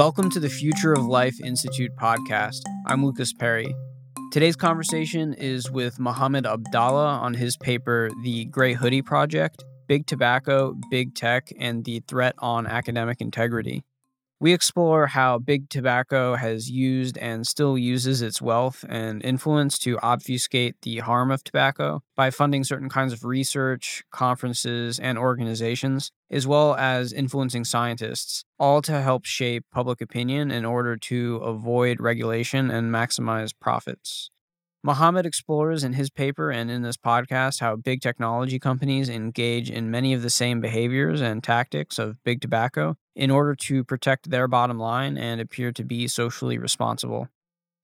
Welcome to the Future of Life Institute podcast. I'm Lucas Perry. Today's conversation is with Mohamed Abdalla on his paper, The Gray Hoodie Project, Big Tobacco, Big Tech, and the Threat on Academic Integrity. We explore how big tobacco has used and still uses its wealth and influence to obfuscate the harm of tobacco by funding certain kinds of research, conferences, and organizations, as well as influencing scientists, all to help shape public opinion in order to avoid regulation and maximize profits. Mohamed explores in his paper and in this podcast how big technology companies engage in many of the same behaviors and tactics of big tobacco in order to protect their bottom line and appear to be socially responsible.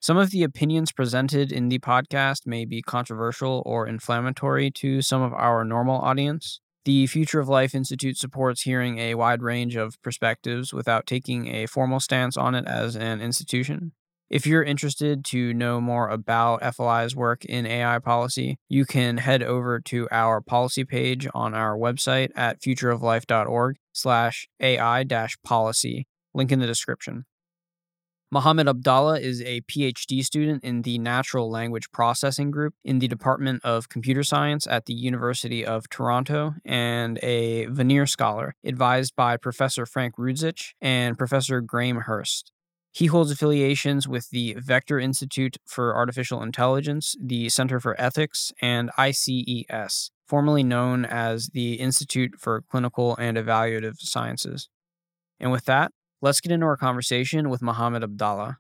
Some of the opinions presented in the podcast may be controversial or inflammatory to some of our normal audience. The Future of Life Institute supports hearing a wide range of perspectives without taking a formal stance on it as an institution. If you're interested to know more about FLI's work in AI policy, you can head over to our policy page on our website at futureoflife.org/AI-policy, link in the description. Mohamed Abdalla is a PhD student in the Natural Language Processing Group in the Department of Computer Science at the University of Toronto and a Vanier Scholar, advised by Professor Frank Rudzicz and Professor Graeme Hurst. He holds affiliations with the Vector Institute for Artificial Intelligence, the Center for Ethics, and ICES, formerly known as the Institute for Clinical and Evaluative Sciences. And with that, let's get into our conversation with Mohamed Abdalla.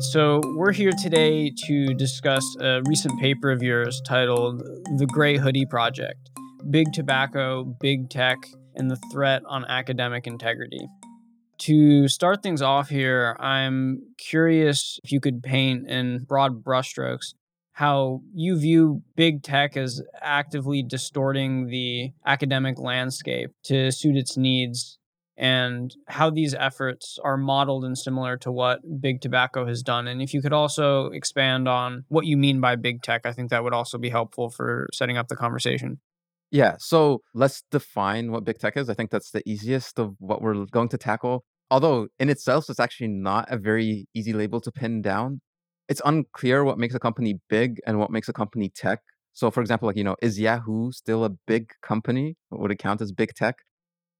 So we're here today to discuss a recent paper of yours titled The Gray Hoodie Project, Big Tobacco, Big Tech, and the Threat on Academic Integrity. To start things off here, I'm curious if you could paint in broad brushstrokes how you view big tech as actively distorting the academic landscape to suit its needs, and how these efforts are modeled and similar to what big tobacco has done. And if you could also expand on what you mean by big tech, I think that would also be helpful for setting up the conversation. Yeah, so let's define what big tech is. I think that's the easiest of what we're going to tackle. Although in itself, it's actually not a very easy label to pin down. It's unclear what makes a company big and what makes a company tech. So for example, is Yahoo still a big company? Would it count as big tech?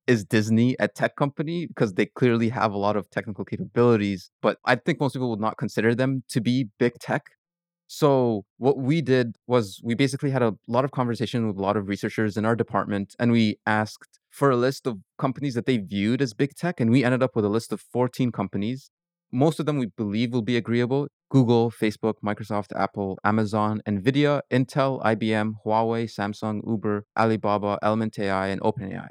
Is Disney a tech company? Because they clearly have a lot of technical capabilities, but I think most people would not consider them to be big tech. So what we did was we basically had a lot of conversation with a lot of researchers in our department, and we asked for a list of companies that they viewed as big tech, and we ended up with a list of 14 companies. Most of them we believe will be agreeable: Google, Facebook, Microsoft, Apple, Amazon, NVIDIA, Intel, IBM, Huawei, Samsung, Uber, Alibaba, Element AI, and OpenAI.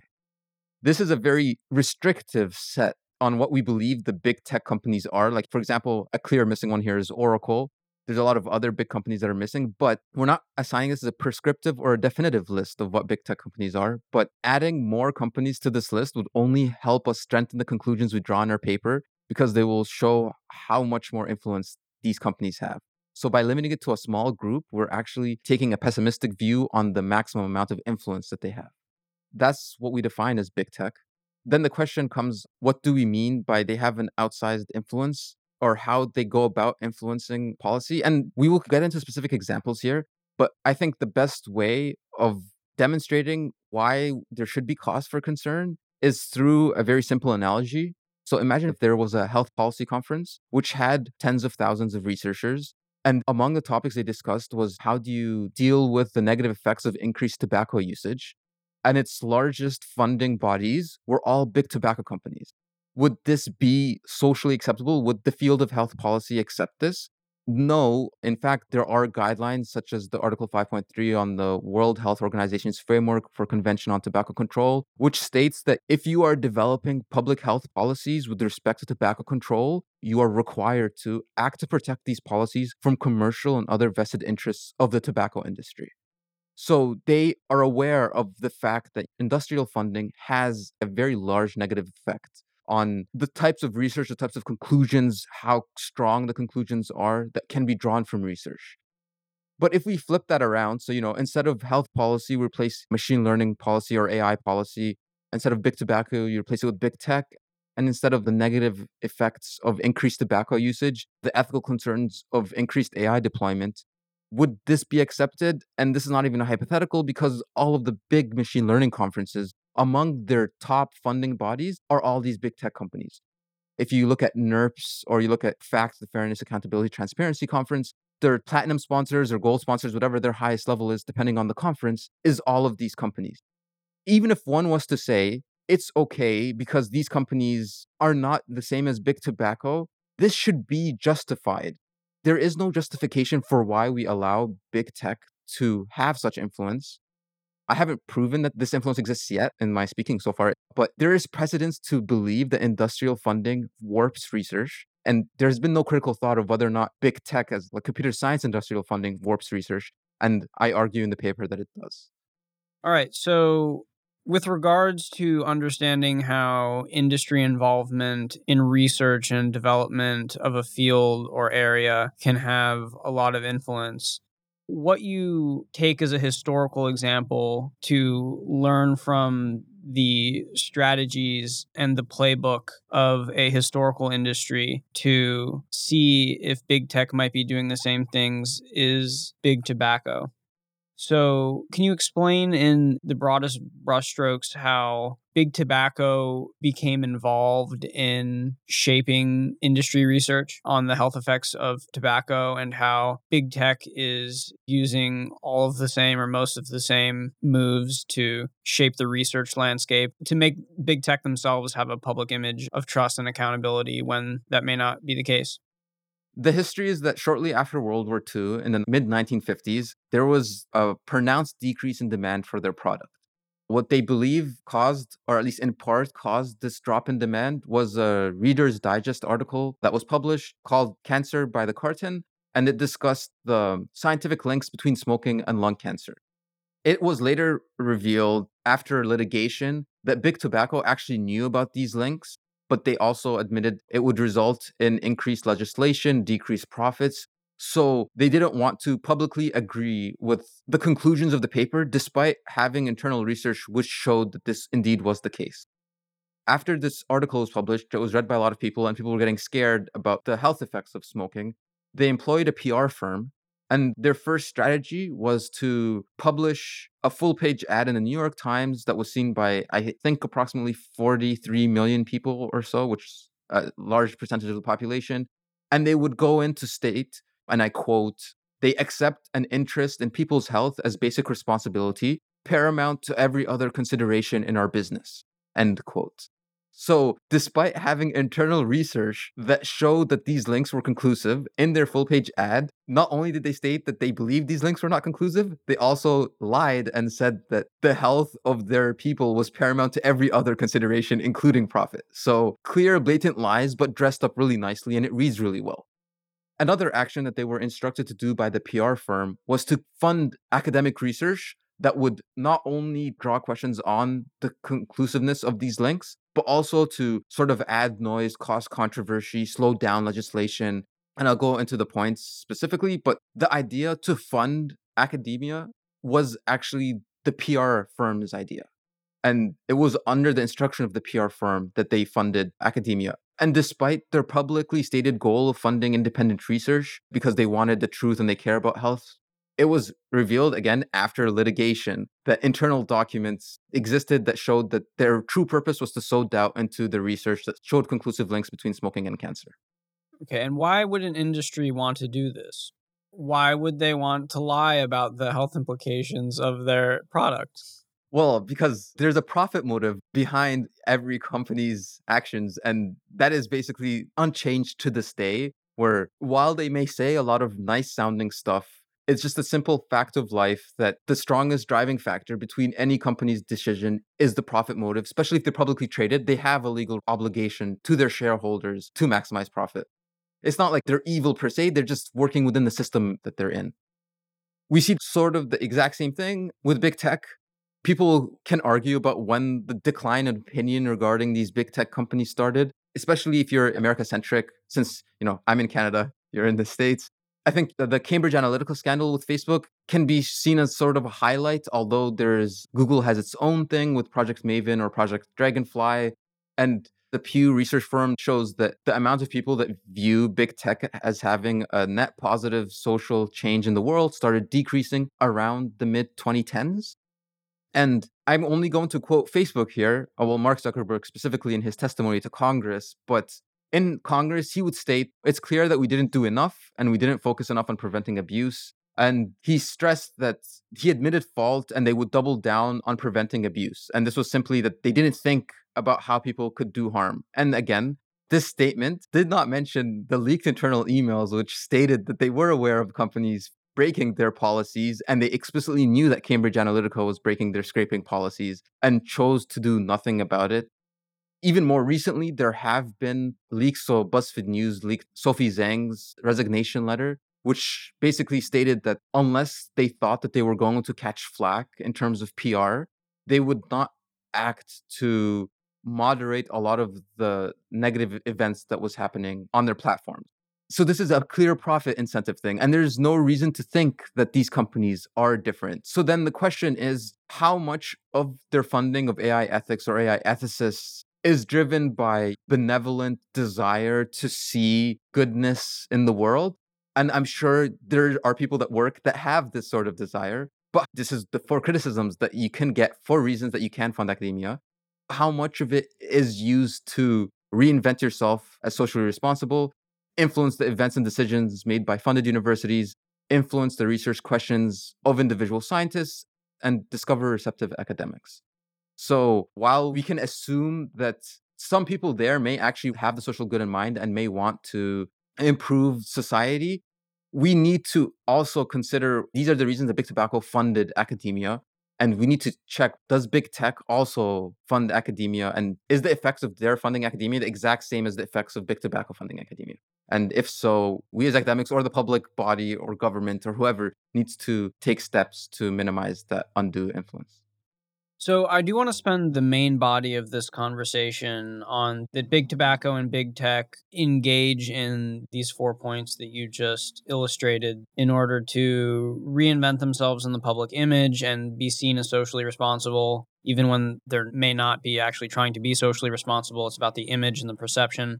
This is a very restrictive set on what we believe the big tech companies are. Like, for example, a clear missing one here is Oracle. There's a lot of other big companies that are missing, but we're not assigning this as a prescriptive or a definitive list of what big tech companies are. But adding more companies to this list would only help us strengthen the conclusions we draw in our paper, because they will show how much more influence these companies have. So by limiting it to a small group, we're actually taking a pessimistic view on the maximum amount of influence that they have. That's what we define as big tech. Then the question comes, what do we mean by they have an outsized influence, or how they go about influencing policy? And we will get into specific examples here, but I think the best way of demonstrating why there should be cause for concern is through a very simple analogy. So imagine if there was a health policy conference which had tens of thousands of researchers, and among the topics they discussed was, how do you deal with the negative effects of increased tobacco usage? And its largest funding bodies were all big tobacco companies. Would this be socially acceptable? Would the field of health policy accept this? No. In fact, there are guidelines such as the Article 5.3 on the World Health Organization's Framework for Convention on Tobacco Control, which states that if you are developing public health policies with respect to tobacco control, you are required to act to protect these policies from commercial and other vested interests of the tobacco industry. So they are aware of the fact that industrial funding has a very large negative effect on the types of research, the types of conclusions, how strong the conclusions are that can be drawn from research. But if we flip that around, so, instead of health policy, we replace machine learning policy or AI policy Instead of big tobacco, you replace it with big tech. And instead of the negative effects of increased tobacco usage, the ethical concerns of increased AI deployment. Would this be accepted? And this is not even a hypothetical, because all of the big machine learning conferences, among their top funding bodies, are all these big tech companies. If you look at NeurIPS or you look at FACTS, the Fairness, Accountability, Transparency Conference, their platinum sponsors or gold sponsors, whatever their highest level is, depending on the conference, is all of these companies. Even if one was to say, it's okay because these companies are not the same as big tobacco, this should be justified. There is no justification for why we allow big tech to have such influence. I haven't proven that this influence exists yet in my speaking so far, but there is precedence to believe that industrial funding warps research. And there's been no critical thought of whether or not big tech, as like computer science industrial funding, warps research. And I argue in the paper that it does. All right. So with regards to understanding how industry involvement in research and development of a field or area can have a lot of influence, what you take as a historical example to learn from the strategies and the playbook of a historical industry to see if big tech might be doing the same things is big tobacco. So can you explain in the broadest brushstrokes how big tobacco became involved in shaping industry research on the health effects of tobacco, and how big tech is using all of the same or most of the same moves to shape the research landscape to make big tech themselves have a public image of trust and accountability when that may not be the case? The history is that shortly after World War II, in the mid-1950s, there was a pronounced decrease in demand for their product. What they believe caused, or at least in part caused, this drop in demand was a Reader's Digest article that was published called Cancer by the Carton, and it discussed the scientific links between smoking and lung cancer. It was later revealed after litigation that big tobacco actually knew about these links, but they also admitted it would result in increased legislation, decreased profits. So they didn't want to publicly agree with the conclusions of the paper, despite having internal research which showed that this indeed was the case. After this article was published, it was read by a lot of people, and people were getting scared about the health effects of smoking. They employed a PR firm, and their first strategy was to publish a full-page ad in the New York Times that was seen by, I think, approximately 43 million people or so, which is a large percentage of the population. And they would go in to state, and I quote, "They accept an interest in people's health as basic responsibility, paramount to every other consideration in our business," end quote. So despite having internal research that showed that these links were conclusive in their full-page ad, not only did they state that they believed these links were not conclusive, they also lied and said that the health of their people was paramount to every other consideration, including profit. So clear, blatant lies, but dressed up really nicely, and it reads really well. Another action that they were instructed to do by the PR firm was to fund academic research that would not only draw questions on the conclusiveness of these links, but also to sort of add noise, cause controversy, slow down legislation. And I'll go into the points specifically, but the idea to fund academia was actually the PR firm's idea. And it was under the instruction of the PR firm that they funded academia. And despite their publicly stated goal of funding independent research, because they wanted the truth and they care about health, it was revealed again after litigation that internal documents existed that showed that their true purpose was to sow doubt into the research that showed conclusive links between smoking and cancer. Okay, and why would an industry want to do this? Why would they want to lie about the health implications of their product? Well, because there's a profit motive behind every company's actions, and that is basically unchanged to this day, where while they may say a lot of nice-sounding stuff, it's just a simple fact of life that the strongest driving factor between any company's decision is the profit motive, especially if they're publicly traded. They have a legal obligation to their shareholders to maximize profit. It's not like they're evil per se, they're just working within the system that they're in. We see sort of the exact same thing with big tech. People can argue about when the decline in opinion regarding these big tech companies started, especially if you're America-centric, since, I'm in Canada, you're in the States. I think the Cambridge Analytica scandal with Facebook can be seen as sort of a highlight, although Google has its own thing with Project Maven or Project Dragonfly. And the Pew Research firm shows that the amount of people that view big tech as having a net positive social change in the world started decreasing around the mid-2010s. And I'm only going to quote Facebook here, well, Mark Zuckerberg specifically in his testimony to Congress, but in Congress, he would state, it's clear that we didn't do enough and we didn't focus enough on preventing abuse. And he stressed that he admitted fault and they would double down on preventing abuse. And this was simply that they didn't think about how people could do harm. And again, this statement did not mention the leaked internal emails, which stated that they were aware of companies breaking their policies and they explicitly knew that Cambridge Analytica was breaking their scraping policies and chose to do nothing about it. Even more recently, there have been leaks. So BuzzFeed News leaked Sophie Zhang's resignation letter, which basically stated that unless they thought that they were going to catch flack in terms of PR, they would not act to moderate a lot of the negative events that was happening on their platforms. So this is a clear profit incentive thing, and there's no reason to think that these companies are different. So then the question is, how much of their funding of AI ethics or AI ethicists is driven by benevolent desire to see goodness in the world? And I'm sure there are people that work that have this sort of desire, but this is the four criticisms that you can get for reasons that you can fund academia. How much of it is used to reinvent yourself as socially responsible, influence the events and decisions made by funded universities, influence the research questions of individual scientists, and discover receptive academics? So while we can assume that some people there may actually have the social good in mind and may want to improve society, we need to also consider these are the reasons that big tobacco funded academia. And we need to check, does big tech also fund academia? And is the effects of their funding academia the exact same as the effects of big tobacco funding academia? And if so, we as academics or the public body or government or whoever needs to take steps to minimize that undue influence. So I do want to spend the main body of this conversation on that big tobacco and big tech engage in these 4 points that you just illustrated in order to reinvent themselves in the public image and be seen as socially responsible, even when they may not be actually trying to be socially responsible. It's about the image and the perception.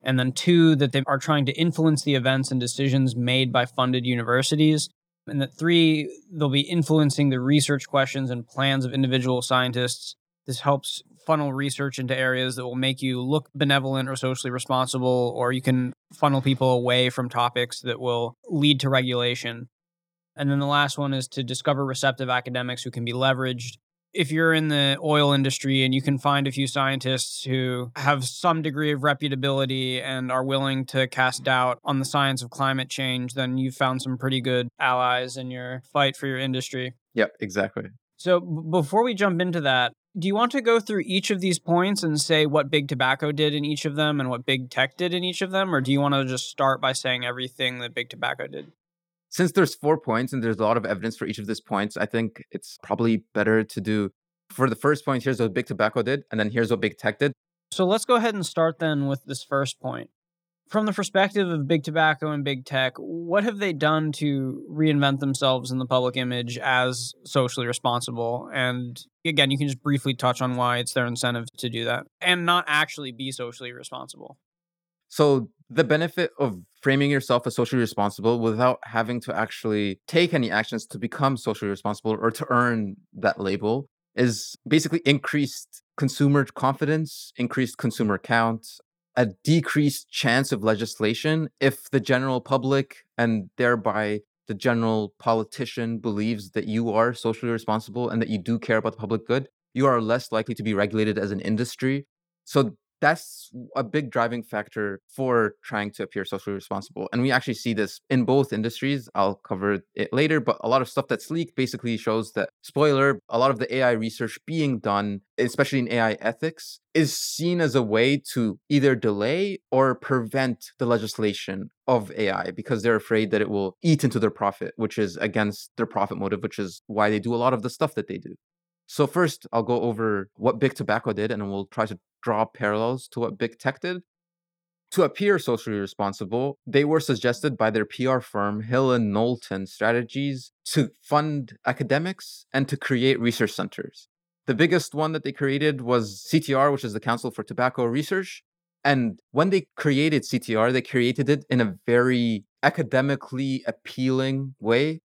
And then two, that they are trying to influence the events and decisions made by funded universities. And that three, they'll be influencing the research questions and plans of individual scientists. This helps funnel research into areas that will make you look benevolent or socially responsible, or you can funnel people away from topics that will lead to regulation. And then the last one is to discover receptive academics who can be leveraged. If you're in the oil industry and you can find a few scientists who have some degree of reputability and are willing to cast doubt on the science of climate change, then you've found some pretty good allies in your fight for your industry. Yep, exactly. So before we jump into that, do you want to go through each of these points and say what big tobacco did in each of them and what big tech did in each of them? Or do you want to just start by saying everything that big tobacco did? Since there's 4 points and there's a lot of evidence for each of these points, I think it's probably better to do for the first point, here's what big tobacco did, and then here's what big tech did. So let's go ahead and start then with this first point. From the perspective of big tobacco and big tech, what have they done to reinvent themselves in the public image as socially responsible? And again, you can just briefly touch on why it's their incentive to do that and not actually be socially responsible. So the benefit of framing yourself as socially responsible without having to actually take any actions to become socially responsible or to earn that label is basically increased consumer confidence, increased consumer count, a decreased chance of legislation if the general public and thereby the general politician believes that you are socially responsible and that you do care about the public good, you are less likely to be regulated as an industry. So that's a big driving factor for trying to appear socially responsible. And we actually see this in both industries. I'll cover it later, but a lot of stuff that's leaked basically shows that, spoiler, a lot of the AI research being done, especially in AI ethics, is seen as a way to either delay or prevent the legislation of AI because they're afraid that it will eat into their profit, which is against their profit motive, which is why they do a lot of the stuff that they do. So first, I'll go over what big tobacco did, and we'll try to draw parallels to what big tech did. to appear socially responsible, they were suggested by their PR firm, Hill & Knowlton Strategies, to fund academics and to create research centers. The biggest one that they created was CTR, which is the Council for Tobacco Research. And when they created CTR, they created it in a very academically appealing way.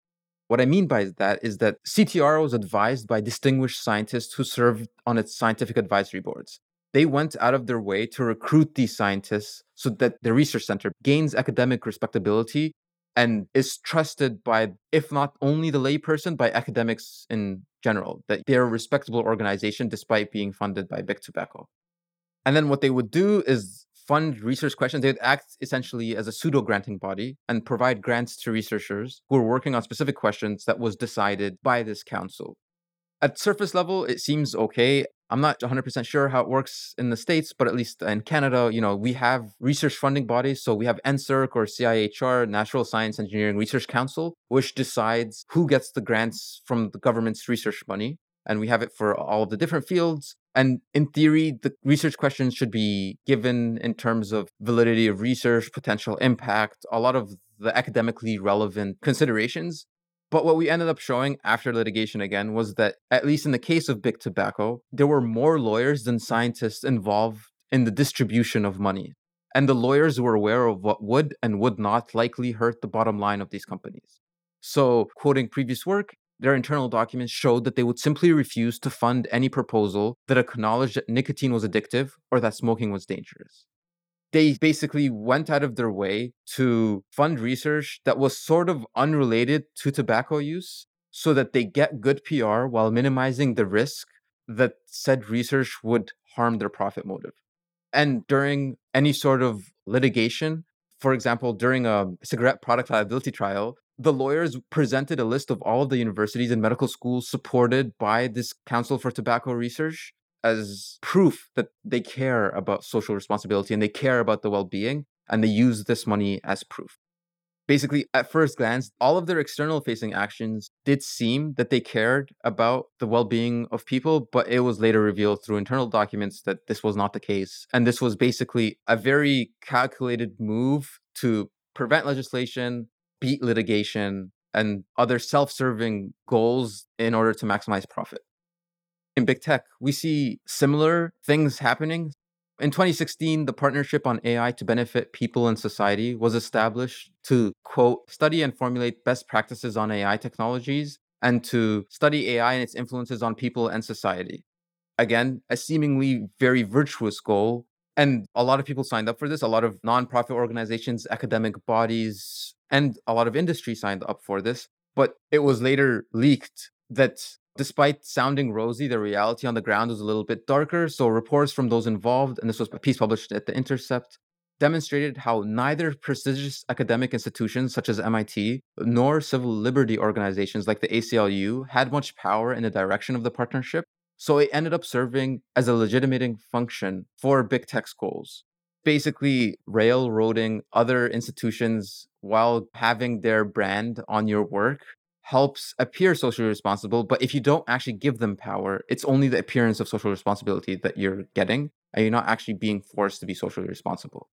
What I mean by that is that CTR was advised by distinguished scientists who served on its scientific advisory boards. They went out of their way to recruit these scientists so that the research center gains academic respectability and is trusted by, if not only the layperson, by academics in general, that they're a respectable organization despite being funded by big tobacco. And then what they would do is fund research questions. They would act essentially as a pseudo-granting body and provide grants to researchers who were working on specific questions that was decided by this council. At surface level, it seems okay. I'm not 100% sure how it works in the States, but at least in Canada, we have research funding bodies. So we have NSERC or CIHR, National Science Engineering Research Council, which decides who gets the grants from the government's research money. And we have it for all of the different fields. And in theory, the research questions should be given in terms of validity of research, potential impact, a lot of the academically relevant considerations. But what we ended up showing after litigation again was that, at least in the case of big tobacco, there were more lawyers than scientists involved in the distribution of money. And the lawyers were aware of what would and would not likely hurt the bottom line of these companies. So, quoting previous work, their internal documents showed that they would simply refuse to fund any proposal that acknowledged that nicotine was addictive or that smoking was dangerous. They basically went out of their way to fund research that was sort of unrelated to tobacco use so that they get good PR while minimizing the risk that said research would harm their profit motive. And during any sort of litigation, for example, during a cigarette product liability trial, the lawyers presented a list of all of the universities and medical schools supported by this Council for Tobacco Research as proof that they care about social responsibility and they care about the well-being, and they use this money as proof. Basically, at first glance, all of their external-facing actions did seem that they cared about the well-being of people, but it was later revealed through internal documents that this was not the case. And this was basically a very calculated move to prevent legislation, beat litigation, and other self-serving goals in order to maximize profit. In big tech, we see similar things happening. In 2016, the Partnership on AI to Benefit People and Society was established to, quote, study and formulate best practices on AI technologies and to study AI and its influences on people and society. Again, a seemingly very virtuous goal. And a lot of people signed up for this. A lot of nonprofit organizations, academic bodies, and a lot of industry signed up for this. But it was later leaked that despite sounding rosy, the reality on the ground was a little bit darker. So reports from those involved, and this was a piece published at The Intercept, demonstrated how neither prestigious academic institutions such as MIT nor civil liberty organizations like the ACLU had much power in the direction of the partnership. So it ended up serving as a legitimating function for big tech goals, basically railroading other institutions while having their brand on your work helps appear socially responsible. But if you don't actually give them power, it's only the appearance of social responsibility that you're getting, and you're not actually being forced to be socially responsible.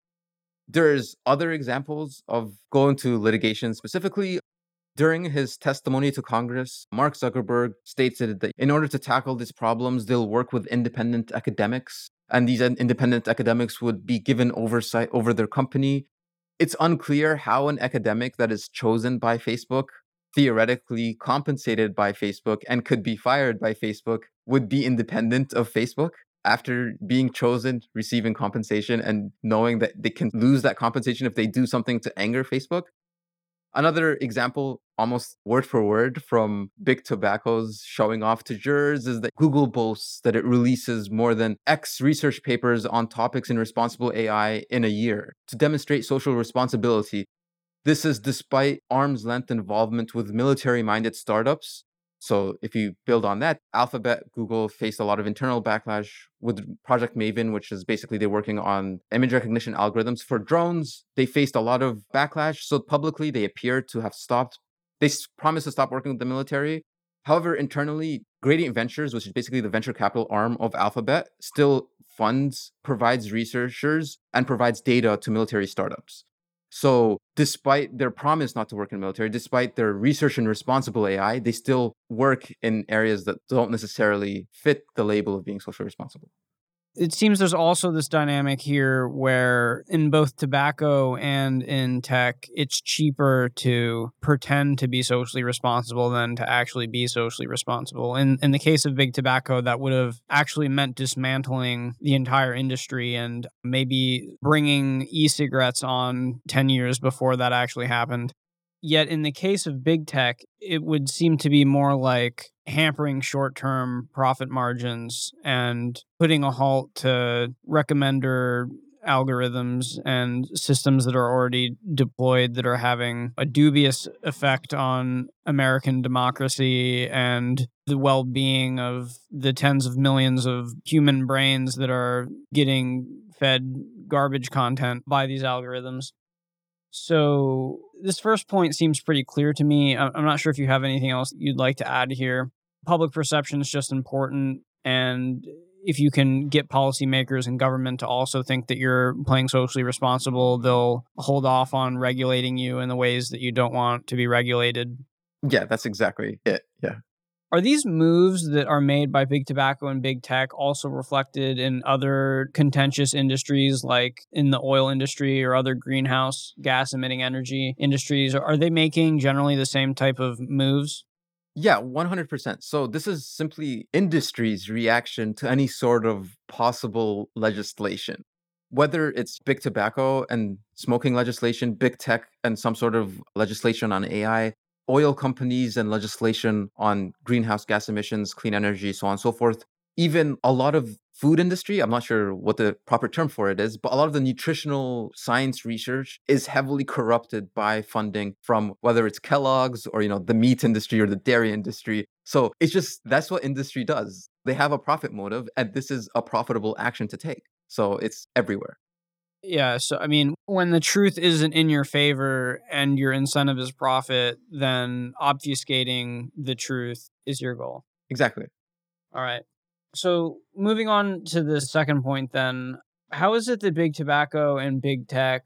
There's other examples of going to litigation specifically. During his testimony to Congress, Mark Zuckerberg stated that in order to tackle these problems, they'll work with independent academics, and these independent academics would be given oversight over their company. It's unclear how an academic that is chosen by Facebook, theoretically compensated by Facebook, and could be fired by Facebook would be independent of Facebook after being chosen, receiving compensation, and knowing that they can lose that compensation if they do something to anger Facebook. Another example, almost word for word, from big tobacco's showing off to jurors is that Google boasts that it releases more than X research papers on topics in responsible AI in a year to demonstrate social responsibility. This is despite arm's length involvement with military-minded startups. So if you build on that, Alphabet, Google faced a lot of internal backlash with Project Maven, which is basically they're working on image recognition algorithms for drones. They faced a lot of backlash. So publicly, they appear to have stopped. They promised to stop working with the military. However, internally, Gradient Ventures, which is basically the venture capital arm of Alphabet, still funds, provides researchers, and provides data to military startups. So despite their promise not to work in the military, despite their research in responsible AI, they still work in areas that don't necessarily fit the label of being socially responsible. It seems there's also this dynamic here where in both tobacco and in tech, it's cheaper to pretend to be socially responsible than to actually be socially responsible. In the case of big tobacco, that would have actually meant dismantling the entire industry and maybe bringing e-cigarettes on 10 years before that actually happened. Yet in the case of big tech, it would seem to be more like hampering short-term profit margins and putting a halt to recommender algorithms and systems that are already deployed that are having a dubious effect on American democracy and the well-being of the tens of millions of human brains that are getting fed garbage content by these algorithms. So this first point seems pretty clear to me. I'm not sure if you have anything else you'd like to add here. Public perception is just important. And if you can get policymakers and government to also think that you're playing socially responsible, they'll hold off on regulating you in the ways that you don't want to be regulated. Yeah, that's exactly it. Yeah. Are these moves that are made by big tobacco and big tech also reflected in other contentious industries like in the oil industry or other greenhouse gas emitting energy industries? Are they making generally the same type of moves? Yeah, 100%. So this is simply industry's reaction to any sort of possible legislation. Whether it's big tobacco and smoking legislation, big tech and some sort of legislation on AI, oil companies and legislation on greenhouse gas emissions, clean energy, so on and so forth. Even a lot of food industry, I'm not sure what the proper term for it is, but a lot of the nutritional science research is heavily corrupted by funding from whether it's Kellogg's or, the meat industry or the dairy industry. So it's just, that's what industry does. They have a profit motive, and this is a profitable action to take. So it's everywhere. Yeah. So, when the truth isn't in your favor and your incentive is profit, then obfuscating the truth is your goal. Exactly. All right. So moving on to the second point then, how is it that big tobacco and big tech,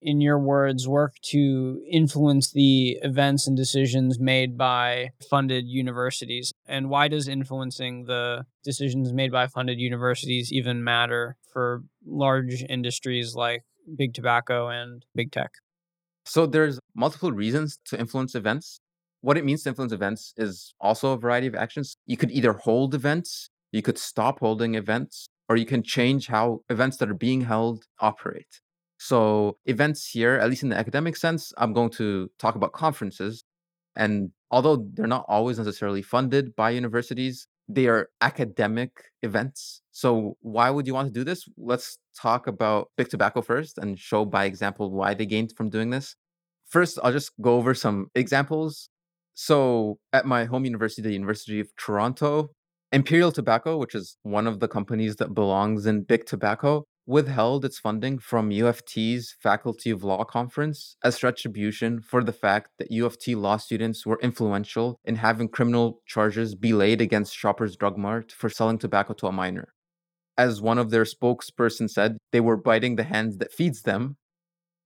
in your words, work to influence the events and decisions made by funded universities? And why does influencing the decisions made by funded universities even matter for large industries like big tobacco and big tech? So there's multiple reasons to influence events. What it means to influence events is also a variety of actions. You could either hold events, you could stop holding events, or you can change how events that are being held operate. So events here, at least in the academic sense, I'm going to talk about conferences. And although they're not always necessarily funded by universities, they are academic events. So why would you want to do this? Let's talk about big tobacco first and show by example why they gained from doing this. First, I'll just go over some examples. So at my home university, the University of Toronto, Imperial Tobacco, which is one of the companies that belongs in big tobacco, withheld its funding from UFT's Faculty of Law Conference as retribution for the fact that UFT law students were influential in having criminal charges be laid against Shoppers Drug Mart for selling tobacco to a minor. As one of their spokesperson said, they were biting the hand that feeds them.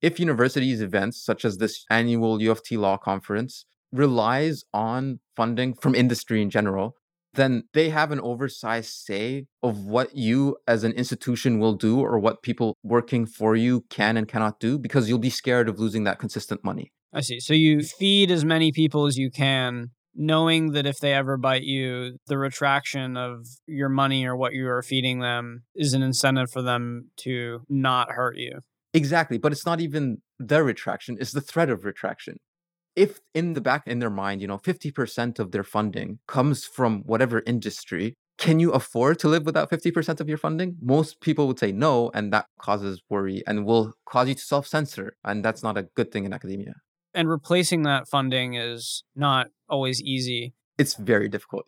If universities' events, such as this annual UFT Law Conference, relies on funding from industry in general, then they have an oversized say of what you as an institution will do or what people working for you can and cannot do, because you'll be scared of losing that consistent money. I see. So you feed as many people as you can, knowing that if they ever bite you, the retraction of your money or what you are feeding them is an incentive for them to not hurt you. Exactly. But it's not even their retraction. It's the threat of retraction. If in the back in their mind, 50% of their funding comes from whatever industry, can you afford to live without 50% of your funding? Most people would say no, and that causes worry and will cause you to self-censor. And that's not a good thing in academia. And replacing that funding is not always easy. It's very difficult.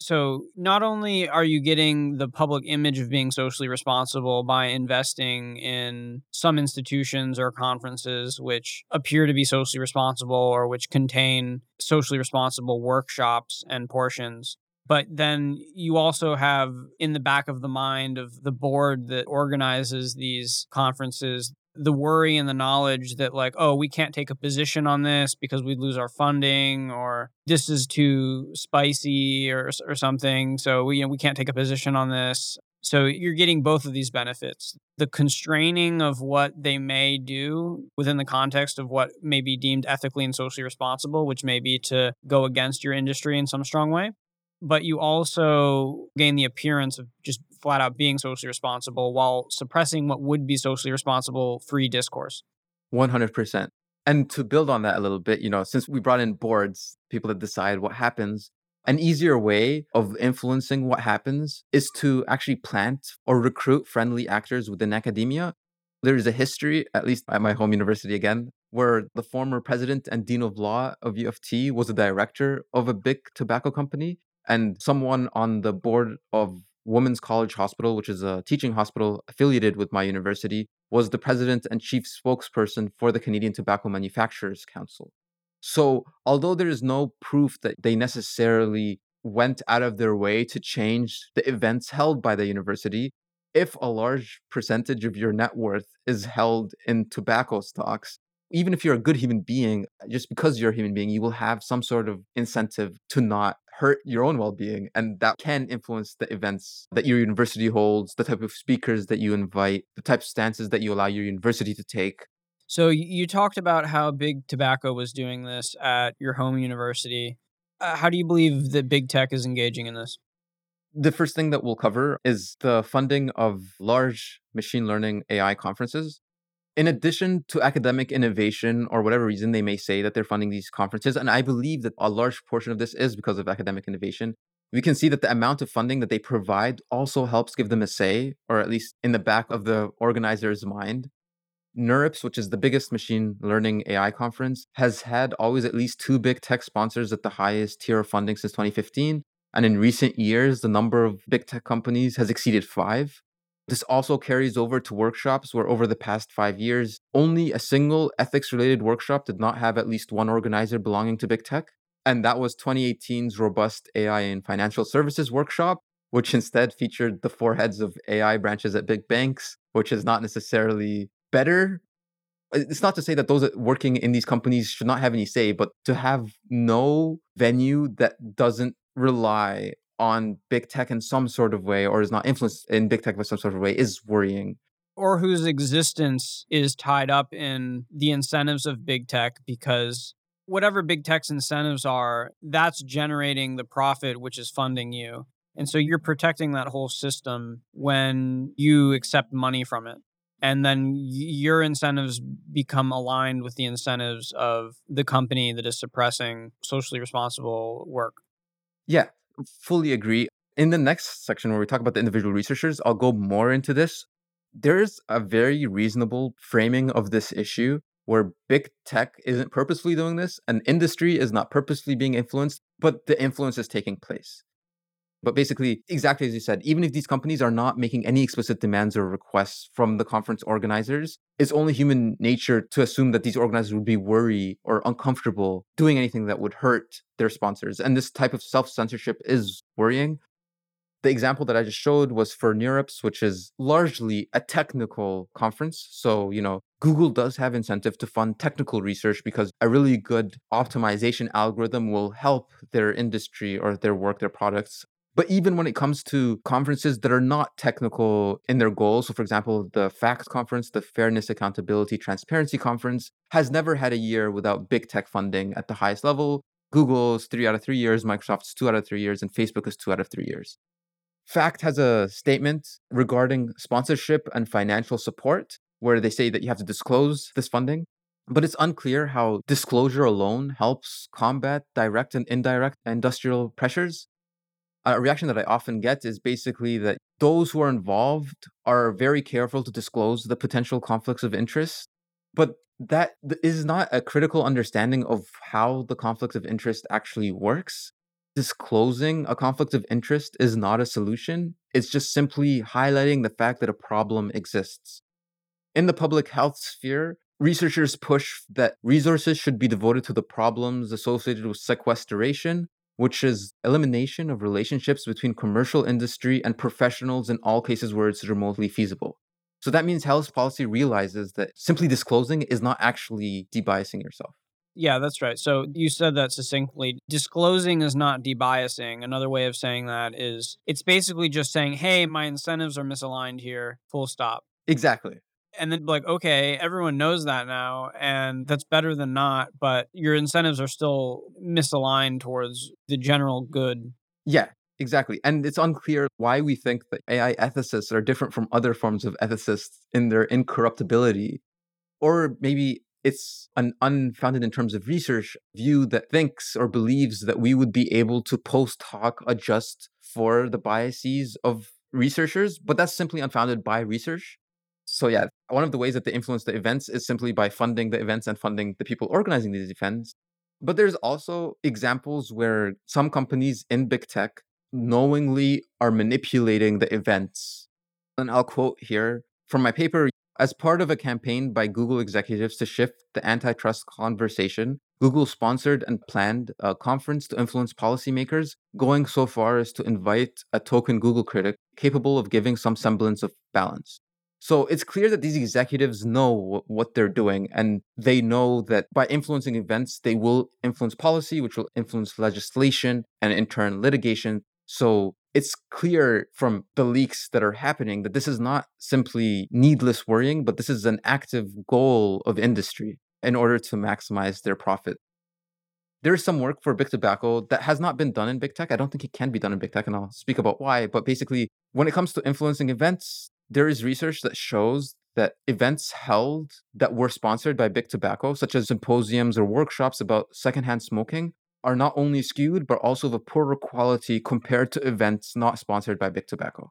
So not only are you getting the public image of being socially responsible by investing in some institutions or conferences which appear to be socially responsible or which contain socially responsible workshops and portions, But then you also have in the back of the mind of the board that organizes these conferences, the worry and the knowledge that like, oh, we can't take a position on this because we'd lose our funding, or this is too spicy or something. So we can't take a position on this. So you're getting both of these benefits. The constraining of what they may do within the context of what may be deemed ethically and socially responsible, which may be to go against your industry in some strong way. But you also gain the appearance of just flat out being socially responsible while suppressing what would be socially responsible free discourse. 100%. And to build on that a little bit, since we brought in boards, people that decide what happens, an easier way of influencing what happens is to actually plant or recruit friendly actors within academia. There is a history, at least at my home university again, where the former president and dean of law of UFT was the director of a big tobacco company. And someone on the board of Women's College Hospital, which is a teaching hospital affiliated with my university, was the president and chief spokesperson for the Canadian Tobacco Manufacturers Council. So although there is no proof that they necessarily went out of their way to change the events held by the university, if a large percentage of your net worth is held in tobacco stocks, even if you're a good human being, just because you're a human being, you will have some sort of incentive to not hurt your own well-being. And that can influence the events that your university holds, the type of speakers that you invite, the type of stances that you allow your university to take. So you talked about how big tobacco was doing this at your home university. How do you believe that big tech is engaging in this? The first thing that we'll cover is the funding of large machine learning AI conferences. In addition to academic innovation, or whatever reason they may say that they're funding these conferences, and I believe that a large portion of this is because of academic innovation, we can see that the amount of funding that they provide also helps give them a say, or at least in the back of the organizer's mind. NeurIPS, which is the biggest machine learning AI conference, has had always at least 2 big tech sponsors at the highest tier of funding since 2015. And in recent years, the number of big tech companies has exceeded 5. This also carries over to workshops where over the past 5 years, only a single ethics-related workshop did not have at least 1 organizer belonging to big tech. And that was 2018's Robust AI in Financial Services workshop, which instead featured the 4 heads of AI branches at big banks, which is not necessarily better. It's not to say that those working in these companies should not have any say, but to have no venue that doesn't rely on big tech in some sort of way, or is not influenced in big tech by some sort of way, is worrying. Or whose existence is tied up in the incentives of big tech, because whatever big tech's incentives are, that's generating the profit which is funding you. And so you're protecting that whole system when you accept money from it. And then your incentives become aligned with the incentives of the company that is suppressing socially responsible work. Yeah. Fully agree. In the next section where we talk about the individual researchers, I'll go more into this. There's a very reasonable framing of this issue where big tech isn't purposefully doing this and industry is not purposefully being influenced, but the influence is taking place. But basically, exactly as you said, even if these companies are not making any explicit demands or requests from the conference organizers, it's only human nature to assume that these organizers would be worried or uncomfortable doing anything that would hurt their sponsors. And this type of self-censorship is worrying. The example that I just showed was for NeurIPS, which is largely a technical conference. So, Google does have incentive to fund technical research because a really good optimization algorithm will help their industry or their work, their products. But even when it comes to conferences that are not technical in their goals, so for example, the FACT conference, the Fairness, Accountability, Transparency conference, has never had a year without big tech funding at the highest level. Google's 3 out of 3 years, Microsoft's 2 out of 3 years, and Facebook is 2 out of 3 years. FACT has a statement regarding sponsorship and financial support, where they say that you have to disclose this funding. But it's unclear how disclosure alone helps combat direct and indirect industrial pressures. A reaction that I often get is basically that those who are involved are very careful to disclose the potential conflicts of interest, but that is not a critical understanding of how the conflict of interest actually works. Disclosing a conflict of interest is not a solution. It's just simply highlighting the fact that a problem exists. In the public health sphere, researchers push that resources should be devoted to the problems associated with sequestration which is elimination of relationships between commercial industry and professionals in all cases where it's remotely feasible. So that means health policy realizes that simply disclosing is not actually debiasing yourself. Yeah, that's right. So you said that succinctly. Disclosing is not debiasing. Another way of saying that is it's basically just saying, hey, my incentives are misaligned here, full stop. Exactly. And then like, okay, everyone knows that now, and that's better than not, but your incentives are still misaligned towards the general good. Yeah. Exactly. And it's unclear why we think that AI ethicists are different from other forms of ethicists in their incorruptibility. Or maybe it's an unfounded, in terms of research, view that thinks or believes that we would be able to post hoc adjust for the biases of researchers, but that's simply unfounded by research. So yeah, one of the ways that they influence the events is simply by funding the events and funding the people organizing these events. But there's also examples where some companies in big tech knowingly are manipulating the events. And I'll quote here from my paper, as part of a campaign by Google executives to shift the antitrust conversation, Google sponsored and planned a conference to influence policymakers, going so far as to invite a token Google critic capable of giving some semblance of balance. So it's clear that these executives know what they're doing, and they know that by influencing events, they will influence policy, which will influence legislation and in turn litigation. So it's clear from the leaks that are happening that this is not simply needless worrying, but this is an active goal of industry in order to maximize their profit. There is some work for big tobacco that has not been done in big tech. I don't think it can be done in big tech, and I'll speak about why. But basically, when it comes to influencing events, there is research that shows that events held that were sponsored by big tobacco, such as symposiums or workshops about secondhand smoking, are not only skewed, but also of a poorer quality compared to events not sponsored by big tobacco.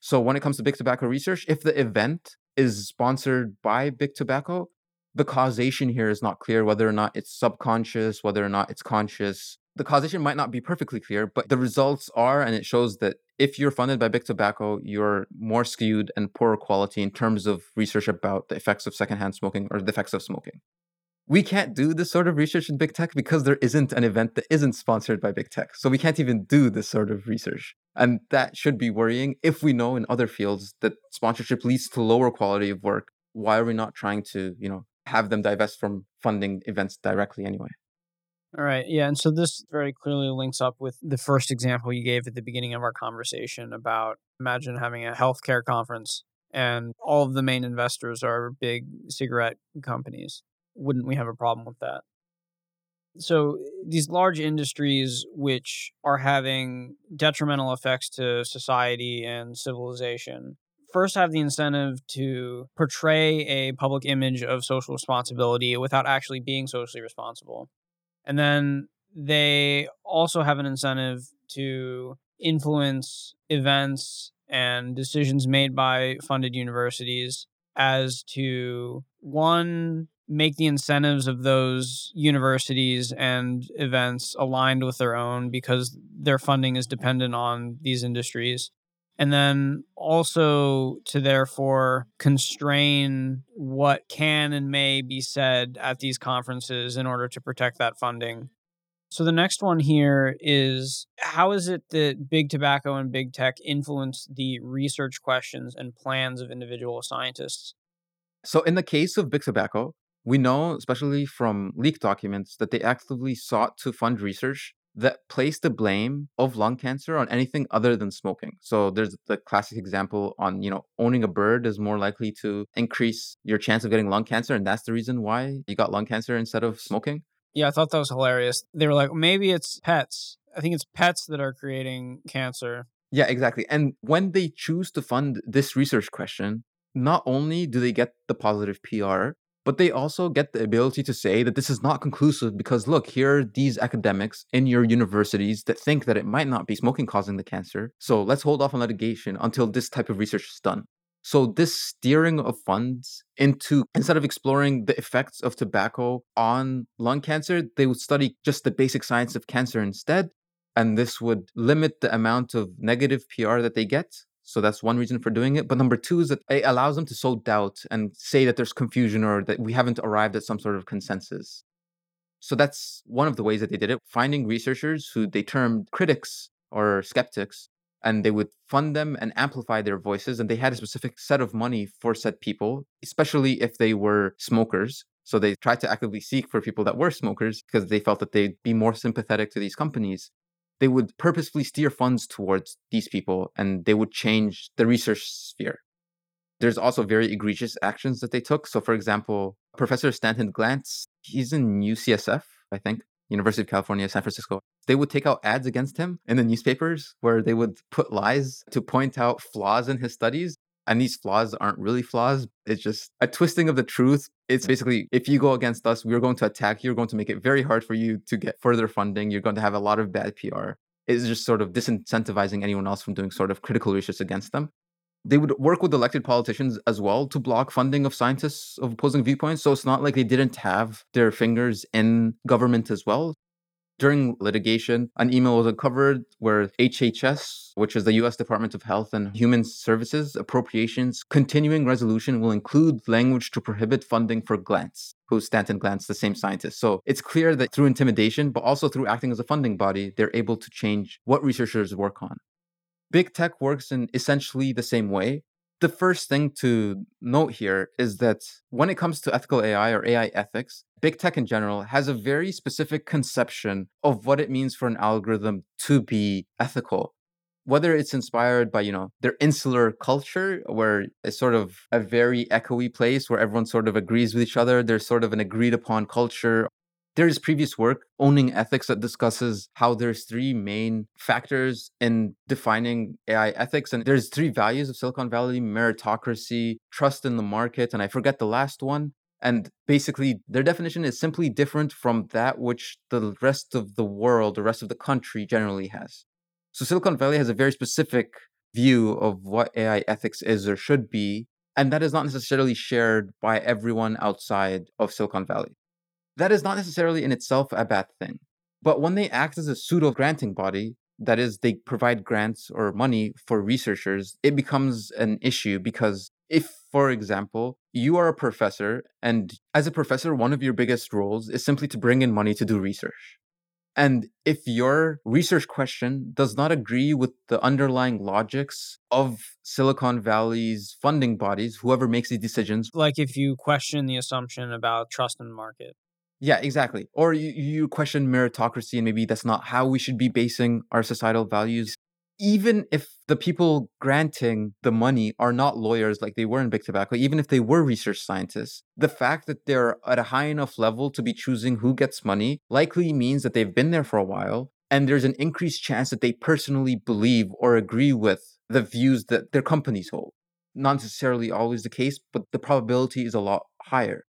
So when it comes to big tobacco research, if the event is sponsored by big tobacco, the causation here is not clear, whether or not it's subconscious, whether or not it's conscious. The causation might not be perfectly clear, but the results are, and it shows that if you're funded by big tobacco, you're more skewed and poorer quality in terms of research about the effects of secondhand smoking or the effects of smoking. We can't do this sort of research in big tech because there isn't an event that isn't sponsored by big tech. So we can't even do this sort of research. And that should be worrying if we know in other fields that sponsorship leads to lower quality of work. Why are we not trying to, have them divest from funding events directly anyway? All right. Yeah. And so this very clearly links up with the first example you gave at the beginning of our conversation about, imagine having a healthcare conference and all of the main investors are big cigarette companies. Wouldn't we have a problem with that? So these large industries which are having detrimental effects to society and civilization first have the incentive to portray a public image of social responsibility without actually being socially responsible. And then they also have an incentive to influence events and decisions made by funded universities as to, one, make the incentives of those universities and events aligned with their own because their funding is dependent on these industries. And then also to therefore constrain what can and may be said at these conferences in order to protect that funding. So the next one here is, how is it that big tobacco and big tech influence the research questions and plans of individual scientists? So in the case of big tobacco, we know, especially from leaked documents, that they actively sought to fund research that placed the blame of lung cancer on anything other than smoking. So there's the classic example on, owning a bird is more likely to increase your chance of getting lung cancer, and that's the reason why you got lung cancer instead of smoking. Yeah, I thought that was hilarious. They were like, maybe it's pets. I think it's pets that are creating cancer. Yeah, exactly. And when they choose to fund this research question, not only do they get the positive PR, but they also get the ability to say that this is not conclusive because, look, here are these academics in your universities that think that it might not be smoking causing the cancer. So let's hold off on litigation until this type of research is done. So this steering of funds into, instead of exploring the effects of tobacco on lung cancer, they would study just the basic science of cancer instead. And this would limit the amount of negative PR that they get. So that's one reason for doing it. But number two is that it allows them to sow doubt and say that there's confusion or that we haven't arrived at some sort of consensus. So that's one of the ways that they did it, finding researchers who they termed critics or skeptics, and they would fund them and amplify their voices. And they had a specific set of money for said people, especially if they were smokers. So they tried to actively seek for people that were smokers because they felt that they'd be more sympathetic to these companies. They would purposefully steer funds towards these people, and they would change the research sphere. There's also very egregious actions that they took. So, for example, Professor Stanton Glantz, he's in UCSF, I think, University of California, San Francisco. They would take out ads against him in the newspapers where they would put lies to point out flaws in his studies. And these flaws aren't really flaws. It's just a twisting of the truth. It's basically, if you go against us, we're going to attack you. You're going to make it very hard for you to get further funding. You're going to have a lot of bad PR. It's just sort of disincentivizing anyone else from doing sort of critical research against them. They would work with elected politicians as well to block funding of scientists of opposing viewpoints. So it's not like they didn't have their fingers in government as well. During litigation, an email was uncovered where HHS, which is the U.S. Department of Health and Human Services Appropriations Continuing Resolution, will include language to prohibit funding for Glantz, who's Stanton Glantz, the same scientist. So it's clear that through intimidation, but also through acting as a funding body, they're able to change what researchers work on. Big tech works in essentially the same way. The first thing to note here is that when it comes to ethical AI or AI ethics, big tech in general has a very specific conception of what it means for an algorithm to be ethical. Whether it's inspired by, their insular culture, where it's sort of a very echoey place where everyone sort of agrees with each other, there's sort of an agreed upon culture. There is previous work, Owning Ethics, that discusses how there's three main factors in defining AI ethics. And there's three values of Silicon Valley: meritocracy, trust in the market, and I forget the last one. And basically, their definition is simply different from that which the rest of the world, the rest of the country generally has. So Silicon Valley has a very specific view of what AI ethics is or should be, and that is not necessarily shared by everyone outside of Silicon Valley. That is not necessarily in itself a bad thing. But when they act as a pseudo-granting body, that is, they provide grants or money for researchers, it becomes an issue because if, for example, you are a professor, and as a professor, one of your biggest roles is simply to bring in money to do research. And if your research question does not agree with the underlying logics of Silicon Valley's funding bodies, whoever makes these decisions... Like if you question the assumption about trust in the market. Yeah, exactly. Or you question meritocracy, and maybe that's not how we should be basing our societal values. Even if the people granting the money are not lawyers like they were in Big Tobacco, even if they were research scientists, the fact that they're at a high enough level to be choosing who gets money likely means that they've been there for a while, and there's an increased chance that they personally believe or agree with the views that their companies hold. Not necessarily always the case, but the probability is a lot higher.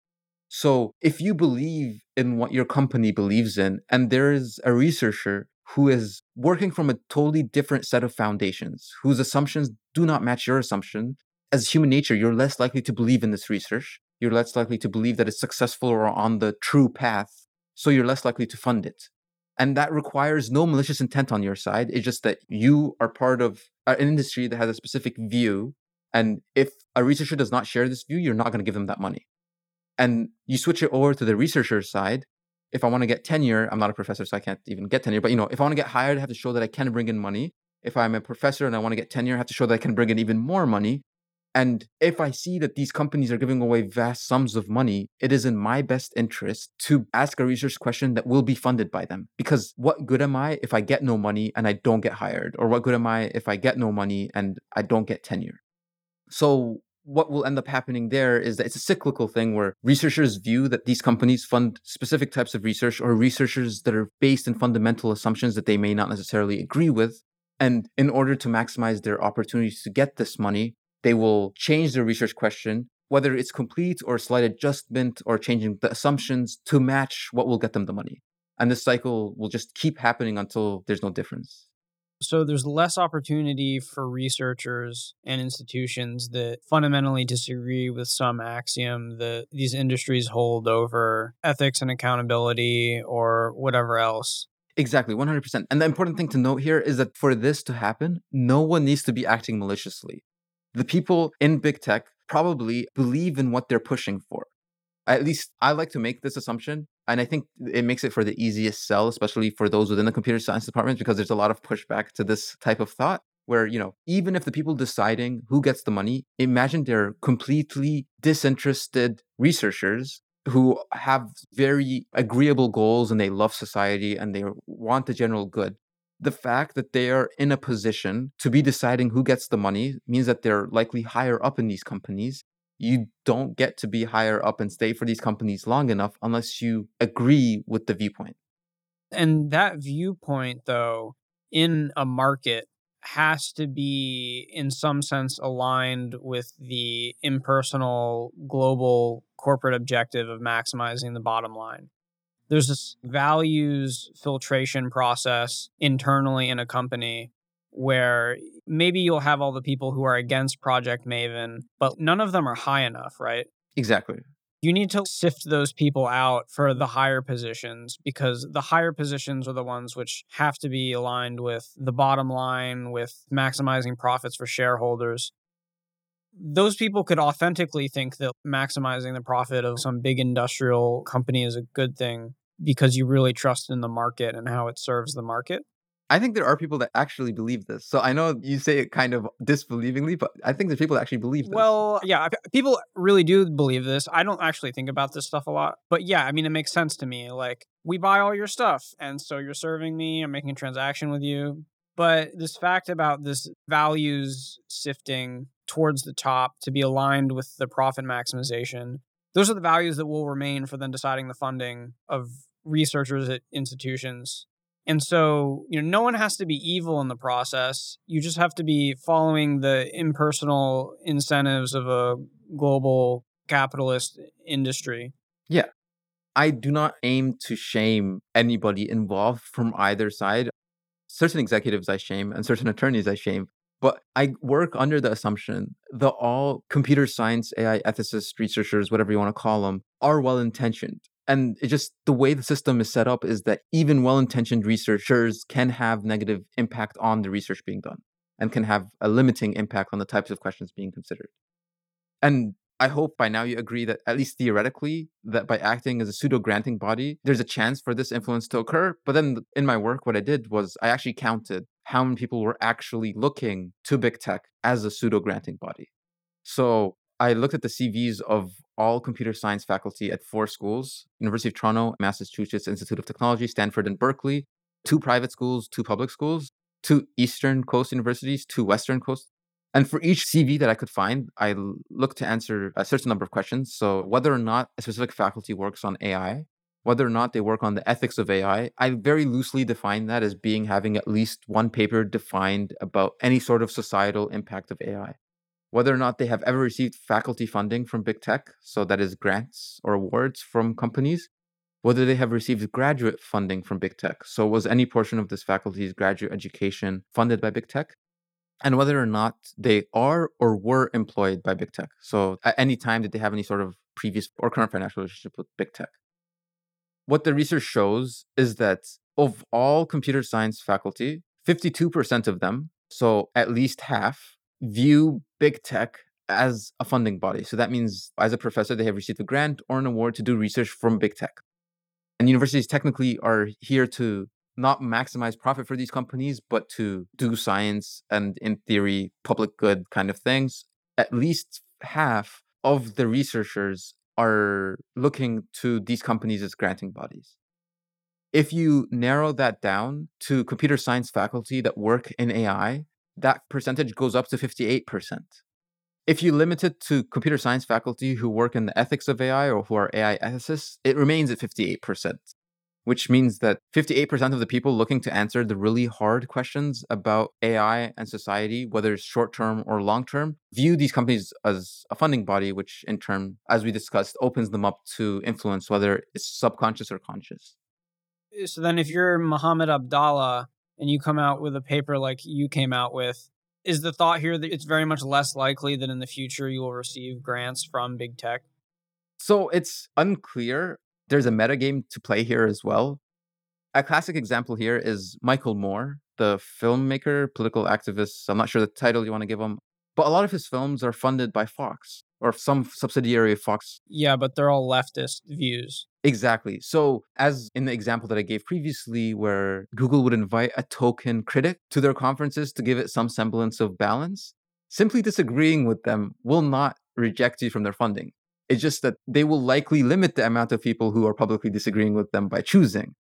So if you believe in what your company believes in, and there is a researcher who is working from a totally different set of foundations, whose assumptions do not match your assumption, as human nature, you're less likely to believe in this research. You're less likely to believe that it's successful or on the true path. So you're less likely to fund it. And that requires no malicious intent on your side. It's just that you are part of an industry that has a specific view. And if a researcher does not share this view, you're not going to give them that money. And you switch it over to the researcher side. If I want to get tenure, I'm not a professor, so I can't even get tenure. But if I want to get hired, I have to show that I can bring in money. If I'm a professor and I want to get tenure, I have to show that I can bring in even more money. And if I see that these companies are giving away vast sums of money, it is in my best interest to ask a research question that will be funded by them. Because what good am I if I get no money and I don't get hired? Or what good am I if I get no money and I don't get tenure? So what will end up happening there is that it's a cyclical thing where researchers view that these companies fund specific types of research or researchers that are based in fundamental assumptions that they may not necessarily agree with. And in order to maximize their opportunities to get this money, they will change their research question, whether it's complete or slight adjustment or changing the assumptions to match what will get them the money. And this cycle will just keep happening until there's no difference. So there's less opportunity for researchers and institutions that fundamentally disagree with some axiom that these industries hold over ethics and accountability or whatever else. Exactly, 100%. And the important thing to note here is that for this to happen, no one needs to be acting maliciously. The people in big tech probably believe in what they're pushing for. At least I like to make this assumption. And I think it makes it for the easiest sell, especially for those within the computer science department, because there's a lot of pushback to this type of thought where, you know, even if the people deciding who gets the money, imagine they're completely disinterested researchers who have very agreeable goals and they love society and they want the general good. The fact that they are in a position to be deciding who gets the money means that they're likely higher up in these companies. You don't get to be higher up and stay for these companies long enough unless you agree with the viewpoint. And that viewpoint, though, in a market has to be, in some sense, aligned with the impersonal global corporate objective of maximizing the bottom line. There's this values filtration process internally in a company where maybe you'll have all the people who are against Project Maven, but none of them are high enough, right? Exactly. You need to sift those people out for the higher positions, because the higher positions are the ones which have to be aligned with the bottom line, with maximizing profits for shareholders. Those people could authentically think that maximizing the profit of some big industrial company is a good thing because you really trust in the market and how it serves the market. I think there are people that actually believe this. So I know you say it kind of disbelievingly, but I think there's people that actually believe this. Well, yeah, people really do believe this. I don't actually think about this stuff a lot. But yeah, I mean, it makes sense to me. Like, we buy all your stuff, and so you're serving me. I'm making a transaction with you. But this fact about this values sifting towards the top to be aligned with the profit maximization, those are the values that will remain for then deciding the funding of researchers at institutions. And so, you know, no one has to be evil in the process. You just have to be following the impersonal incentives of a global capitalist industry. Yeah. I do not aim to shame anybody involved from either side. Certain executives I shame and certain attorneys I shame. But I work under the assumption that all computer science, AI ethicists, researchers, whatever you want to call them, are well-intentioned. And it just, the way the system is set up is that even well-intentioned researchers can have negative impact on the research being done and can have a limiting impact on the types of questions being considered. And I hope by now you agree that, at least theoretically, that by acting as a pseudo-granting body, there's a chance for this influence to occur. But then in my work, what I did was I actually counted how many people were actually looking to big tech as a pseudo-granting body. So I looked at the CVs of all computer science faculty at 4 schools, University of Toronto, Massachusetts Institute of Technology, Stanford and Berkeley, 2 private schools, 2 public schools, 2 Eastern Coast universities, 2 Western Coast. And for each CV that I could find, I looked to answer a certain number of questions. So whether or not a specific faculty works on AI, whether or not they work on the ethics of AI, I very loosely define that as being having at least one paper defined about any sort of societal impact of AI. Whether or not they have ever received faculty funding from big tech, so that is grants or awards from companies, whether they have received graduate funding from big tech, so was any portion of this faculty's graduate education funded by big tech, and whether or not they are or were employed by big tech, so at any time did they have any sort of previous or current financial relationship with big tech. What the research shows is that of all computer science faculty, 52% of them, so at least half, view big tech as a funding body. So that means as a professor, they have received a grant or an award to do research from big tech. And universities technically are here to not maximize profit for these companies, but to do science and, in theory, public good kind of things. At least half of the researchers are looking to these companies as granting bodies. If you narrow that down to computer science faculty that work in AI, that percentage goes up to 58%. If you limit it to computer science faculty who work in the ethics of AI or who are AI ethicists, it remains at 58%, which means that 58% of the people looking to answer the really hard questions about AI and society, whether it's short-term or long-term, view these companies as a funding body, which in turn, as we discussed, opens them up to influence, whether it's subconscious or conscious. So then if you're Mohamed Abdalla, and you come out with a paper like you came out with, is the thought here that it's very much less likely that in the future you will receive grants from big tech? So it's unclear. There's a metagame to play here as well. A classic example here is Michael Moore, the filmmaker, political activist. I'm not sure the title you want to give him, but a lot of his films are funded by Fox or some subsidiary of Fox. Yeah, but they're all leftist views. Exactly. So as in the example that I gave previously, where Google would invite a token critic to their conferences to give it some semblance of balance, simply disagreeing with them will not reject you from their funding. It's just that they will likely limit the amount of people who are publicly disagreeing with them by choosing.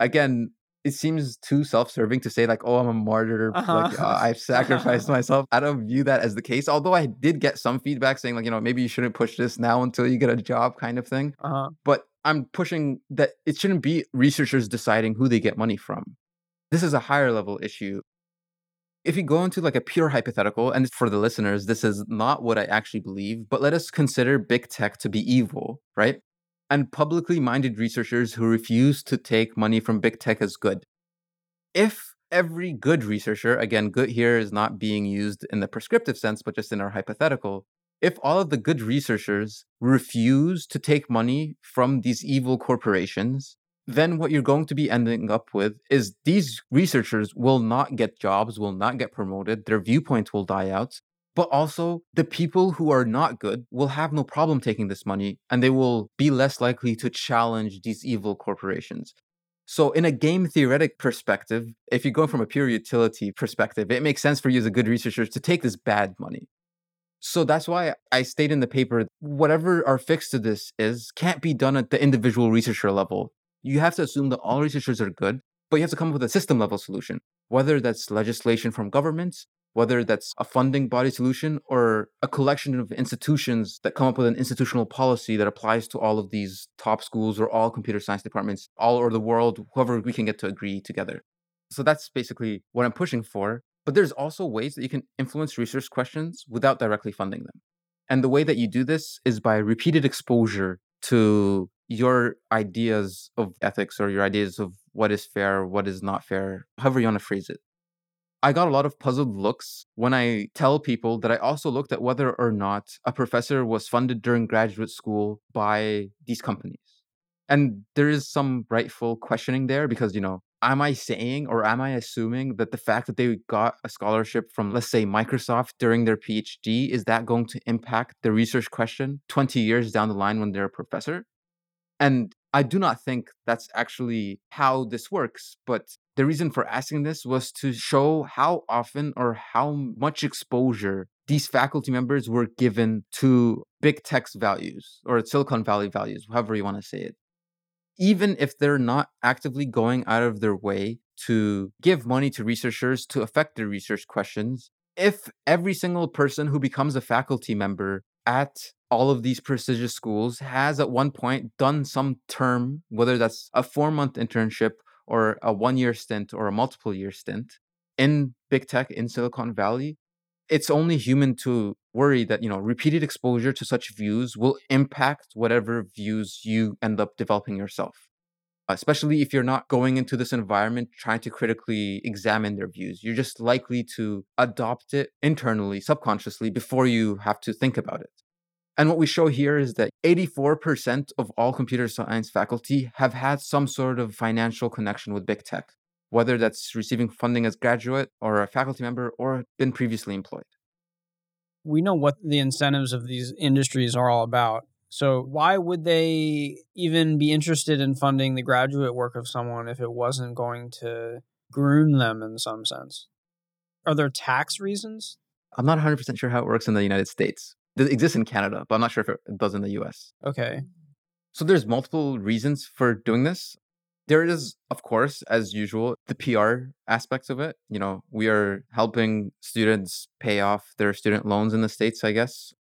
Again, it seems too self-serving to say like, oh, I'm a martyr, like I've sacrificed myself. I don't view that as the case. Although I did get some feedback saying like, you know, maybe you shouldn't push this now until you get a job kind of thing. But I'm pushing that it shouldn't be researchers deciding who they get money from. This is a higher level issue. If you go into like a pure hypothetical, and for the listeners, this is not what I actually believe, but let us consider big tech to be evil, right? And publicly minded researchers who refuse to take money from big tech as good. If every good researcher, again, good here is not being used in the prescriptive sense, but just in our hypothetical, if all of the good researchers refuse to take money from these evil corporations, then what you're going to be ending up with is these researchers will not get jobs, will not get promoted, their viewpoints will die out, but also the people who are not good will have no problem taking this money and they will be less likely to challenge these evil corporations. So in a game theoretic perspective, if you're going from a pure utility perspective, it makes sense for you as a good researcher to take this bad money. So that's why I state in the paper, whatever our fix to this is can't be done at the individual researcher level. You have to assume that all researchers are good, but you have to come up with a system level solution, whether that's legislation from governments, whether that's a funding body solution, or a collection of institutions that come up with an institutional policy that applies to all of these top schools or all computer science departments all over the world, whoever we can get to agree together. So that's basically what I'm pushing for. But there's also ways that you can influence research questions without directly funding them. And the way that you do this is by repeated exposure to your ideas of ethics or your ideas of what is fair, what is not fair, however you want to phrase it. I got a lot of puzzled looks when I tell people that I also looked at whether or not a professor was funded during graduate school by these companies. And there is some rightful questioning there because, you know, am I saying or am I assuming that the fact that they got a scholarship from, let's say, Microsoft during their PhD, is that going to impact the research question 20 years down the line when they're a professor? And I do not think that's actually how this works. But the reason for asking this was to show how often or how much exposure these faculty members were given to big tech's values or Silicon Valley values, however you want to say it. Even if they're not actively going out of their way to give money to researchers to affect their research questions, if every single person who becomes a faculty member at all of these prestigious schools has at one point done some term, whether that's a 4-month internship or a 1-year stint or a multiple year stint in big tech in Silicon Valley, it's only human to worry that, you know, repeated exposure to such views will impact whatever views you end up developing yourself, especially if you're not going into this environment trying to critically examine their views. You're just likely to adopt it internally, subconsciously, before you have to think about it. And what we show here is that 84% of all computer science faculty have had some sort of financial connection with big tech, whether that's receiving funding as a graduate or a faculty member or been previously employed. We know what the incentives of these industries are all about. So why would they even be interested in funding the graduate work of someone if it wasn't going to groom them in some sense? Are there tax reasons? I'm not 100% sure how it works in the United States. It exists in Canada, but I'm not sure if it does in the US. Okay. So there's multiple reasons for doing this. There is, of course, as usual, the PR aspects of it. You know, we are helping students pay off their student loans in the States, I guess.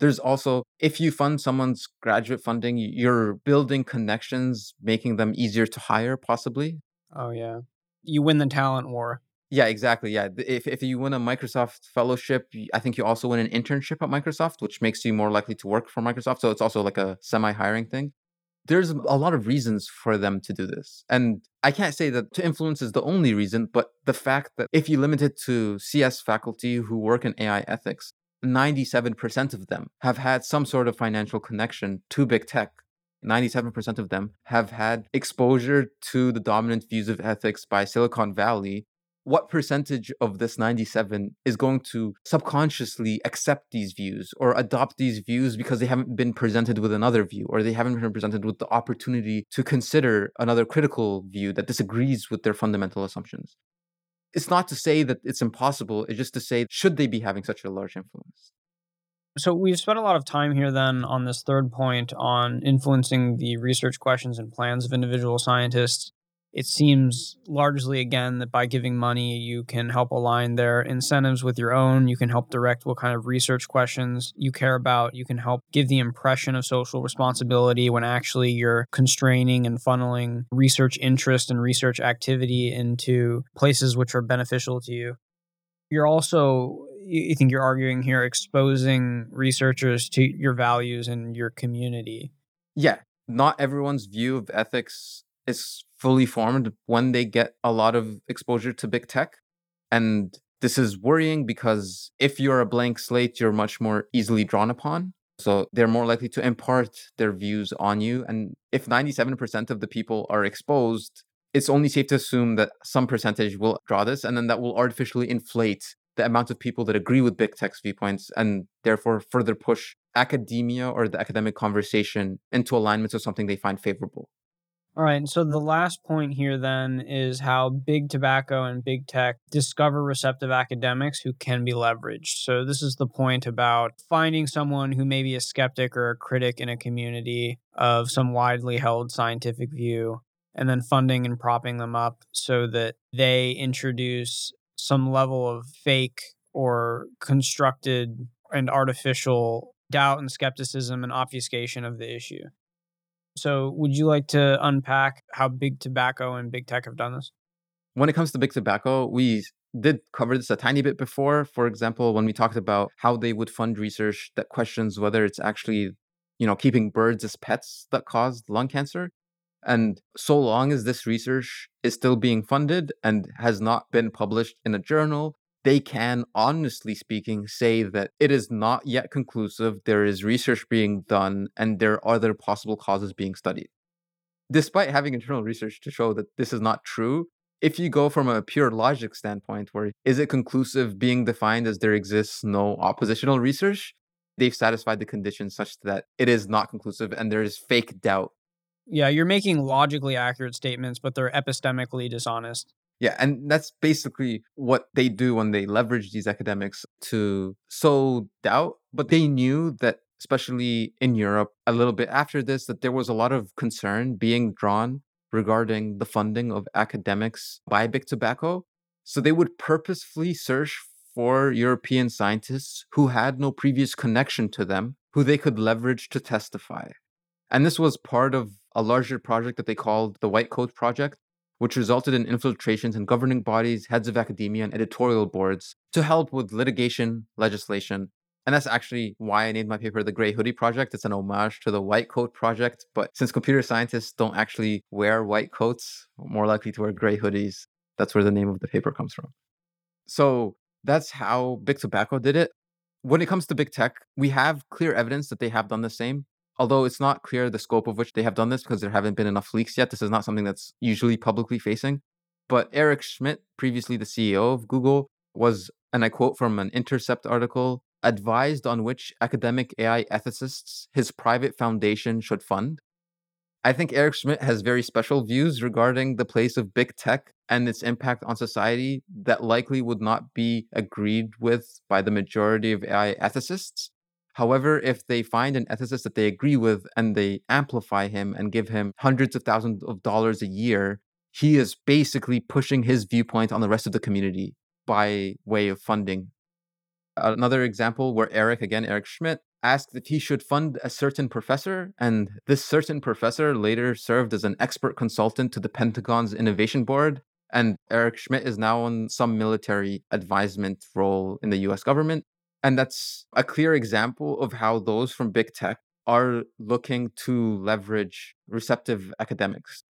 There's also, if you fund someone's graduate funding, you're building connections, making them easier to hire, possibly. Oh, yeah. You win the talent war. Yeah, exactly. Yeah. If you win a Microsoft fellowship, I think you also win an internship at Microsoft, which makes you more likely to work for Microsoft. So it's also like a semi-hiring thing. There's a lot of reasons for them to do this. And I can't say that to influence is the only reason, but the fact that if you limit it to CS faculty who work in AI ethics, 97% of them have had some sort of financial connection to big tech. 97% of them have had exposure to the dominant views of ethics by Silicon Valley. what percentage of this 97 is going to subconsciously accept these views or adopt these views because they haven't been presented with another view, or they haven't been presented with the opportunity to consider another critical view that disagrees with their fundamental assumptions? It's not to say that it's impossible. It's just to say, should they be having such a large influence? So we've spent a lot of time here then on this third point on influencing the research questions and plans of individual scientists. It seems largely, again, that by giving money, you can help align their incentives with your own. You can help direct what kind of research questions you care about. You can help give the impression of social responsibility when actually you're constraining and funneling research interest and research activity into places which are beneficial to you. You're also, I think you're arguing here, exposing researchers to your values and your community. Yeah. Not everyone's view of ethics is fully formed when they get a lot of exposure to big tech. And this is worrying because if you're a blank slate, you're much more easily drawn upon. So they're more likely to impart their views on you. And if 97% of the people are exposed, it's only safe to assume that some percentage will draw this, and then that will artificially inflate the amount of people that agree with big tech's viewpoints and therefore further push academia or the academic conversation into alignment to something they find favorable. All right. And so the last point here then is how big tobacco and big tech discover receptive academics who can be leveraged. So this is the point about finding someone who may be a skeptic or a critic in a community of some widely held scientific view, and then funding and propping them up so that they introduce some level of fake or constructed and artificial doubt and skepticism and obfuscation of the issue. So would you like to unpack how big tobacco and big tech have done this? When it comes to big tobacco, we did cover this a tiny bit before. For example, when we talked about how they would fund research that questions whether it's actually, keeping birds as pets that caused lung cancer. And so long as this research is still being funded and has not been published in a journal, they can, honestly speaking, say that it is not yet conclusive, there is research being done, and there are other possible causes being studied. Despite having internal research to show that this is not true, if you go from a pure logic standpoint where is it conclusive being defined as there exists no oppositional research, they've satisfied the conditions such that it is not conclusive and there is fake doubt. Yeah, you're making logically accurate statements, but they're epistemically dishonest. Yeah, and that's basically what they do when they leverage these academics to sow doubt. But they knew that, especially in Europe, a little bit after this, that there was a lot of concern being drawn regarding the funding of academics by big tobacco. So they would purposefully search for European scientists who had no previous connection to them, who they could leverage to testify. And this was part of a larger project that they called the White Coat Project, which resulted in infiltrations in governing bodies, heads of academia, and editorial boards to help with litigation, legislation. And that's actually why I named my paper The Gray Hoodie Project. It's an homage to the White Coat Project. But since computer scientists don't actually wear white coats, more likely to wear gray hoodies, that's where the name of the paper comes from. So that's how big tobacco did it. When it comes to big tech, we have clear evidence that they have done the same. Although it's not clear the scope of which they have done this because there haven't been enough leaks yet. This is not something that's usually publicly facing. But Eric Schmidt, previously the CEO of Google, was, and I quote from an Intercept article, advised on which academic AI ethicists his private foundation should fund. I think Eric Schmidt has very special views regarding the place of big tech and its impact on society that likely would not be agreed with by the majority of AI ethicists. However, if they find an ethicist that they agree with and they amplify him and give him hundreds of thousands of dollars a year, he is basically pushing his viewpoint on the rest of the community by way of funding. Another example where Eric Schmidt, asked if he should fund a certain professor, and this certain professor later served as an expert consultant to the Pentagon's Innovation Board, and Eric Schmidt is now on some military advisement role in the US government. And that's a clear example of how those from big tech are looking to leverage receptive academics.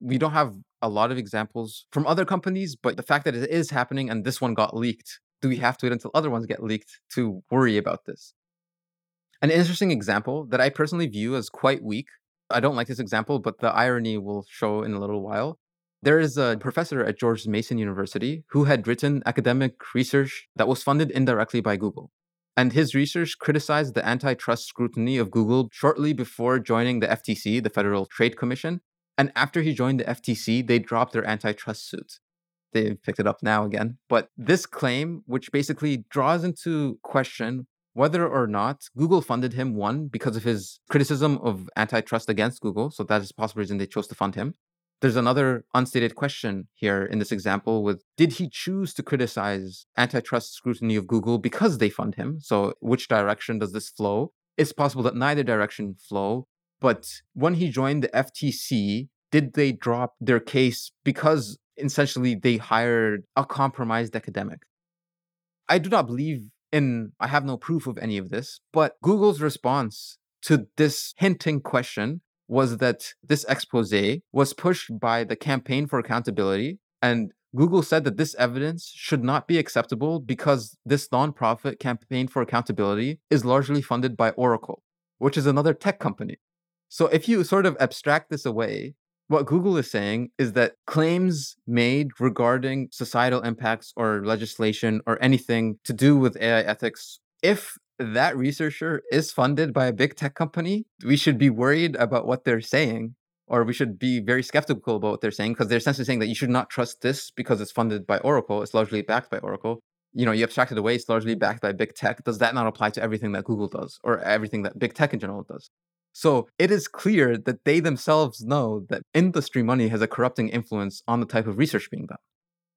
We don't have a lot of examples from other companies, but the fact that it is happening and this one got leaked, do we have to wait until other ones get leaked to worry about this? An interesting example that I personally view as quite weak. I don't like this example, but the irony will show in a little while. There is a professor at George Mason University who had written academic research that was funded indirectly by Google. And his research criticized the antitrust scrutiny of Google shortly before joining the FTC, the Federal Trade Commission. And after he joined the FTC, they dropped their antitrust suit. They picked it up now again. But this claim, which basically draws into question whether or not Google funded him, one, because of his criticism of antitrust against Google. So that is a possible reason they chose to fund him. There's another unstated question here in this example with, did he choose to criticize antitrust scrutiny of Google because they fund him? So which direction does this flow? It's possible that neither direction flow. But when he joined the FTC, did they drop their case because essentially they hired a compromised academic? I do not believe in, I have no proof of any of this, but Google's response to this hinting question was that this expose was pushed by the Campaign for Accountability, and Google said that this evidence should not be acceptable because this nonprofit Campaign for Accountability is largely funded by Oracle, which is another tech company. So if you sort of abstract this away, what Google is saying is that claims made regarding societal impacts or legislation or anything to do with AI ethics, if that researcher is funded by a big tech company, we should be worried about what they're saying, or we should be very skeptical about what they're saying, because they're essentially saying that you should not trust this because it's funded by Oracle. It's largely backed by Oracle. You know, you abstract it away, it's largely backed by big tech. Does that not apply to everything that Google does or everything that big tech in general does? So it is clear that they themselves know that industry money has a corrupting influence on the type of research being done.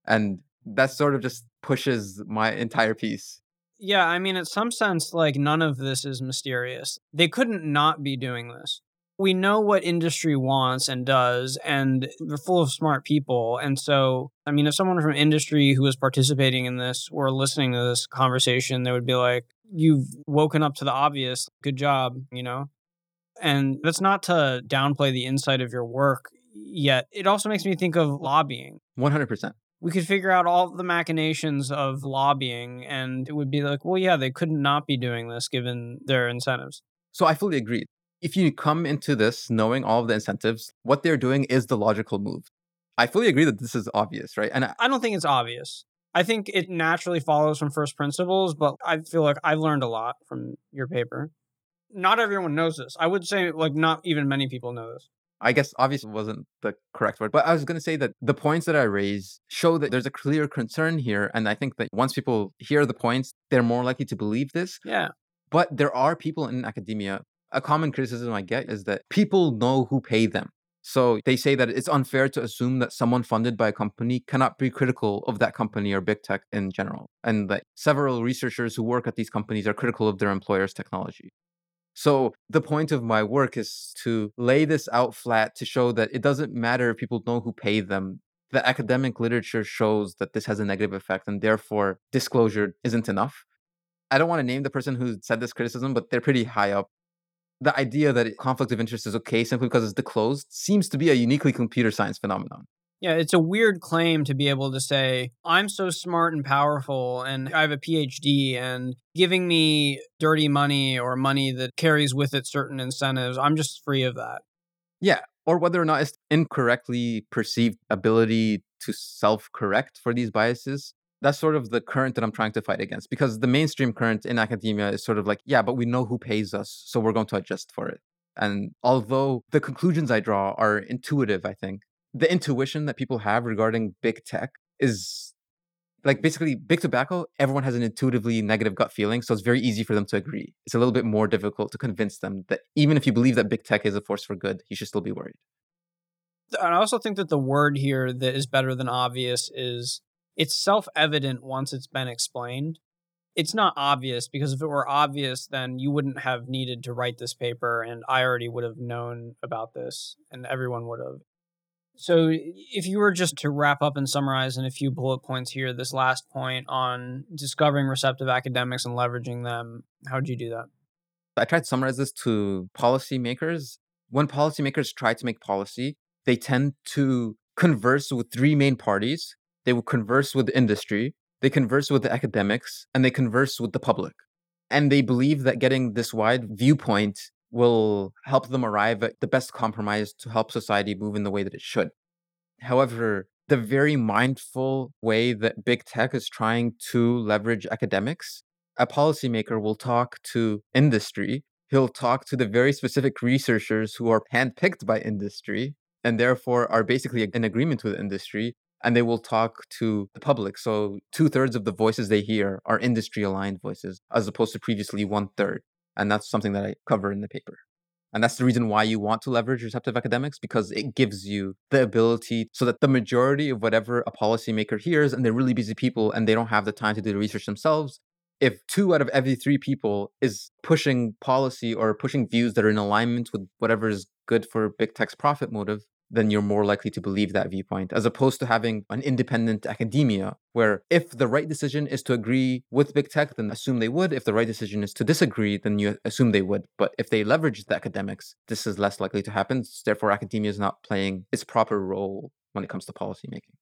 And that sort of just pushes my entire piece. Yeah, I mean, in some sense, like, none of this is mysterious. They couldn't not be doing this. We know what industry wants and does, and they're full of smart people. And so, I mean, if someone from industry who was participating in this were listening to this conversation, they would be like, you've woken up to the obvious. Good job, you know? And that's not to downplay the insight of your work, yet it also makes me think of lobbying. 100%. We could figure out all the machinations of lobbying, and it would be like, well, yeah, they could not be doing this given their incentives. So I fully agree. If you come into this knowing all of the incentives, what they're doing is the logical move. I fully agree that this is obvious, right? And I don't think it's obvious. I think it naturally follows from first principles, but I feel like I've learned a lot from your paper. Not everyone knows this. I would say, like, not even many people know this. I guess obvious wasn't the correct word, but I was going to say that the points that I raise show that there's a clear concern here. And I think that once people hear the points, they're more likely to believe this. Yeah. But there are people in academia. A common criticism I get is that people know who pay them. So they say that it's unfair to assume that someone funded by a company cannot be critical of that company or big tech in general. And that several researchers who work at these companies are critical of their employer's technology. So the point of my work is to lay this out flat to show that it doesn't matter if people know who pay them. The academic literature shows that this has a negative effect, and therefore disclosure isn't enough. I don't want to name the person who said this criticism, but they're pretty high up. The idea that conflict of interest is okay simply because it's disclosed seems to be a uniquely computer science phenomenon. Yeah, it's a weird claim to be able to say, I'm so smart and powerful and I have a PhD, and giving me dirty money or money that carries with it certain incentives, I'm just free of that. Yeah, or whether or not it's incorrectly perceived ability to self-correct for these biases. That's sort of the current that I'm trying to fight against, because the mainstream current in academia is sort of like, yeah, but we know who pays us, so we're going to adjust for it. And although the conclusions I draw are intuitive, I think, the intuition that people have regarding big tech is like basically big tobacco. Everyone has an intuitively negative gut feeling, so it's very easy for them to agree. It's a little bit more difficult to convince them that even if you believe that big tech is a force for good, you should still be worried. I also think that the word here that is better than obvious is it's self-evident once it's been explained. It's not obvious, because if it were obvious, then you wouldn't have needed to write this paper, and I already would have known about this, and everyone would have. So if you were just to wrap up and summarize in a few bullet points here, this last point on discovering receptive academics and leveraging them, how would you do that? I tried to summarize this to policymakers. When policymakers try to make policy, they tend to converse with three main parties. They will converse with industry, they converse with the academics, and they converse with the public. And they believe that getting this wide viewpoint will help them arrive at the best compromise to help society move in the way that it should. However, the very mindful way that big tech is trying to leverage academics, a policymaker will talk to industry. He'll talk to the very specific researchers who are handpicked by industry and therefore are basically in agreement with industry, and they will talk to the public. So 2/3 of the voices they hear are industry-aligned voices, as opposed to previously 1/3. And that's something that I cover in the paper. And that's the reason why you want to leverage receptive academics, because it gives you the ability so that the majority of whatever a policymaker hears, and they're really busy people and they don't have the time to do the research themselves, if 2 out of every 3 people is pushing policy or pushing views that are in alignment with whatever is good for big tech's profit motive, then you're more likely to believe that viewpoint, as opposed to having an independent academia where if the right decision is to agree with big tech, then assume they would. If the right decision is to disagree, then you assume they would. But if they leverage the academics, this is less likely to happen. Therefore, academia is not playing its proper role when it comes to policymaking.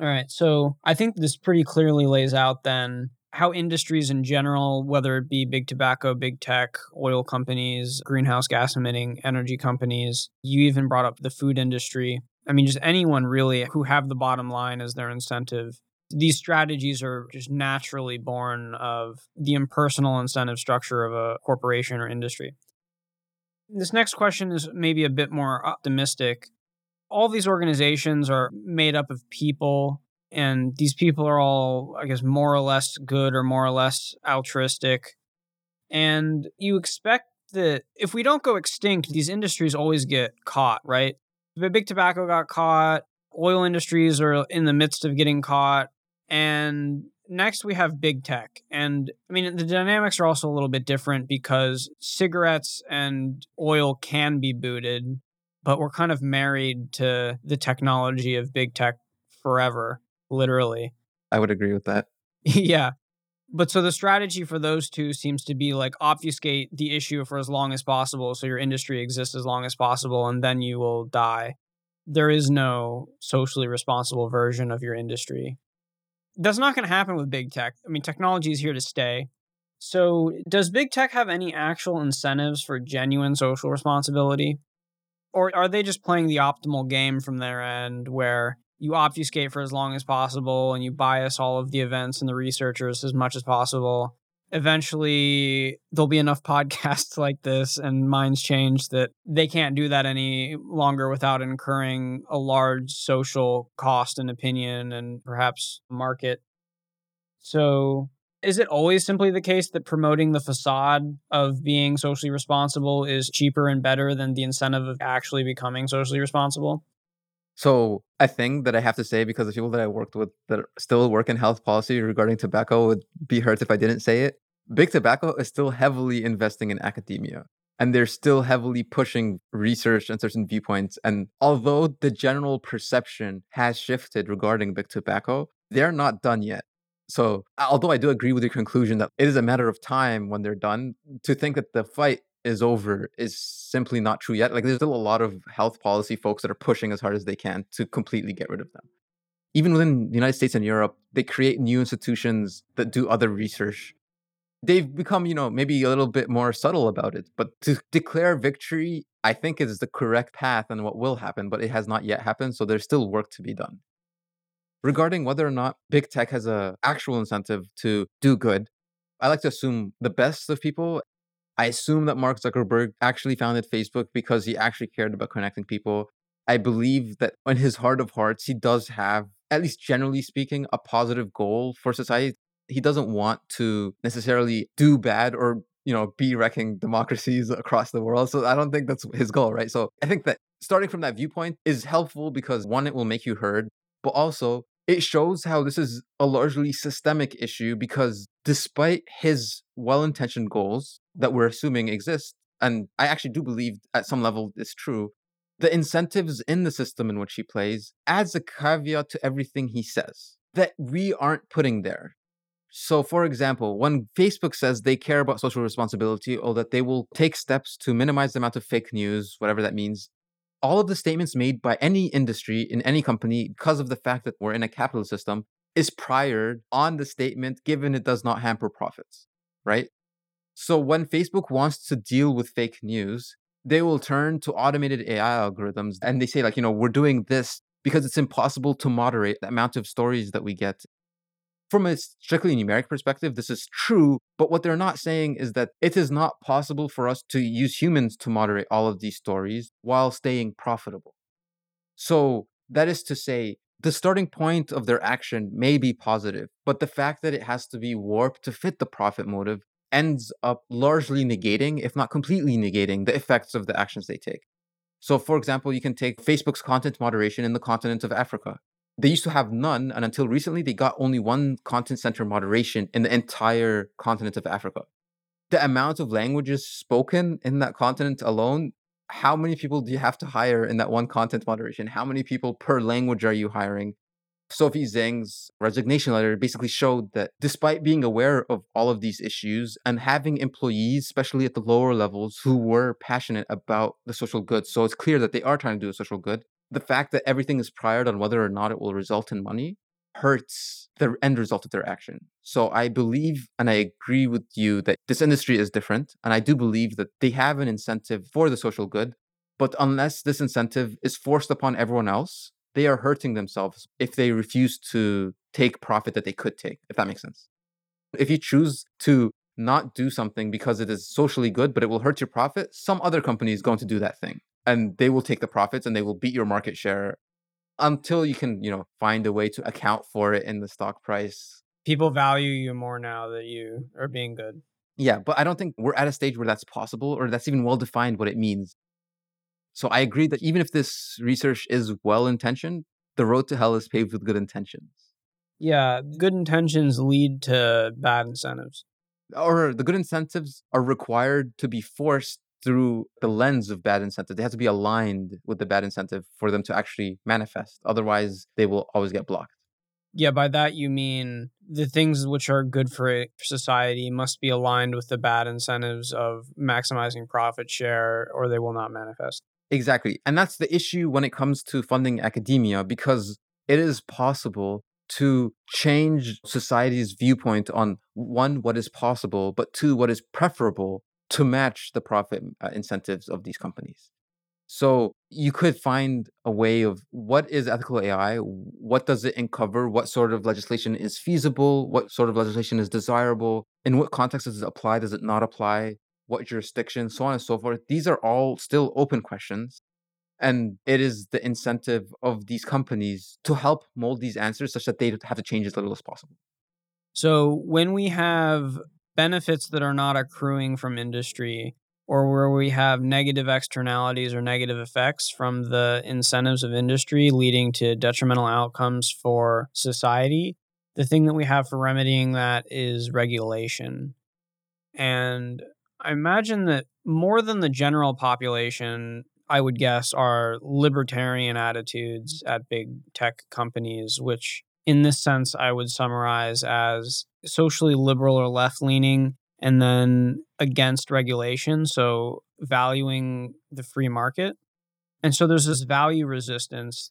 All right. So I think this pretty clearly lays out then how industries in general, whether it be big tobacco, big tech, oil companies, greenhouse gas emitting energy companies, you even brought up the food industry. I mean, just anyone really who have the bottom line as their incentive. These strategies are just naturally born of the impersonal incentive structure of a corporation or industry. This next question is maybe a bit more optimistic. All these organizations are made up of people. And these people are all, I guess, more or less good or more or less altruistic. And you expect that if we don't go extinct, these industries always get caught, right? The big tobacco got caught. Oil industries are in the midst of getting caught. And next we have big tech. And I mean, the dynamics are also a little bit different because cigarettes and oil can be booted, but we're kind of married to the technology of big tech forever. Literally. I would agree with that. Yeah. But so the strategy for those two seems to be like obfuscate the issue for as long as possible. So your industry exists as long as possible and then you will die. There is no socially responsible version of your industry. That's not going to happen with big tech. I mean, technology is here to stay. So does big tech have any actual incentives for genuine social responsibility? Or are they just playing the optimal game from their end where you obfuscate for as long as possible and you bias all of the events and the researchers as much as possible? Eventually, there'll be enough podcasts like this and minds change that they can't do that any longer without incurring a large social cost and opinion and perhaps market. So is it always simply the case that promoting the facade of being socially responsible is cheaper and better than the incentive of actually becoming socially responsible? So a thing that I have to say, because the people that I worked with that still work in health policy regarding tobacco would be hurt if I didn't say it, big tobacco is still heavily investing in academia, and they're still heavily pushing research and certain viewpoints. And although the general perception has shifted regarding big tobacco, they're not done yet. So although I do agree with your conclusion that it is a matter of time when they're done, to think that the fight is over is simply not true yet. Like, there's still a lot of health policy folks that are pushing as hard as they can to completely get rid of them. Even within the United States and Europe, they create new institutions that do other research. They've become, maybe a little bit more subtle about it, but to declare victory, I think is the correct path and what will happen, but it has not yet happened. So there's still work to be done. Regarding whether or not big tech has an actual incentive to do good, I like to assume the best of people. I assume that Mark Zuckerberg actually founded Facebook because he actually cared about connecting people. I believe that in his heart of hearts, he does have, at least generally speaking, a positive goal for society. He doesn't want to necessarily do bad or, be wrecking democracies across the world. So I don't think that's his goal, right? So I think that starting from that viewpoint is helpful because, one, it will make you heard, but also it shows how this is a largely systemic issue because despite his well-intentioned goals that we're assuming exist, and I actually do believe at some level it's true, the incentives in the system in which he plays adds a caveat to everything he says that we aren't putting there. So for example, when Facebook says they care about social responsibility or that they will take steps to minimize the amount of fake news, whatever that means, all of the statements made by any industry in any company, because of the fact that we're in a capitalist system, is prior on the statement given it does not hamper profits, right? So when Facebook wants to deal with fake news, they will turn to automated AI algorithms and they say, we're doing this because it's impossible to moderate the amount of stories that we get. From a strictly numeric perspective, this is true, but what they're not saying is that it is not possible for us to use humans to moderate all of these stories while staying profitable. So that is to say, the starting point of their action may be positive, but the fact that it has to be warped to fit the profit motive ends up largely negating, if not completely negating, the effects of the actions they take. So for example, you can take Facebook's content moderation in the continent of Africa. They used to have none, and until recently, they got only one content center moderation in the entire continent of Africa. The amount of languages spoken in that continent alone, how many people do you have to hire in that one content moderation? How many people per language are you hiring? Sophie Zeng's resignation letter basically showed that despite being aware of all of these issues and having employees, especially at the lower levels, who were passionate about the social good, so it's clear that they are trying to do a social good, the fact that everything is prior on whether or not it will result in money hurts the end result of their action. So I believe, and I agree with you, that this industry is different. And I do believe that they have an incentive for the social good. But unless this incentive is forced upon everyone else, they are hurting themselves if they refuse to take profit that they could take, if that makes sense. If you choose to not do something because it is socially good, but it will hurt your profit, some other company is going to do that thing. And they will take the profits and they will beat your market share until you can, find a way to account for it in the stock price. People value you more now that you are being good. Yeah, but I don't think we're at a stage where that's possible or that's even well-defined what it means. So I agree that even if this research is well-intentioned, the road to hell is paved with good intentions. Yeah, good intentions lead to bad incentives. Or the good incentives are required to be forced through the lens of bad incentive. They have to be aligned with the bad incentive for them to actually manifest. Otherwise, they will always get blocked. Yeah, by that you mean the things which are good for society must be aligned with the bad incentives of maximizing profit share, or they will not manifest. Exactly. And that's the issue when it comes to funding academia, because it is possible to change society's viewpoint on, one, what is possible, but two, what is preferable to match the profit incentives of these companies. So you could find a way of what is ethical AI, what does it uncover, what sort of legislation is feasible, what sort of legislation is desirable, in what context does it apply, does it not apply, what jurisdiction, so on and so forth. These are all still open questions. And it is the incentive of these companies to help mold these answers such that they have to change as little as possible. So when we have benefits that are not accruing from industry, or where we have negative externalities or negative effects from the incentives of industry leading to detrimental outcomes for society, the thing that we have for remedying that is regulation. And I imagine that more than the general population, I would guess, are libertarian attitudes at big tech companies, which in this sense, I would summarize as socially liberal or left-leaning, and then against regulation, so valuing the free market. And so there's this value resistance.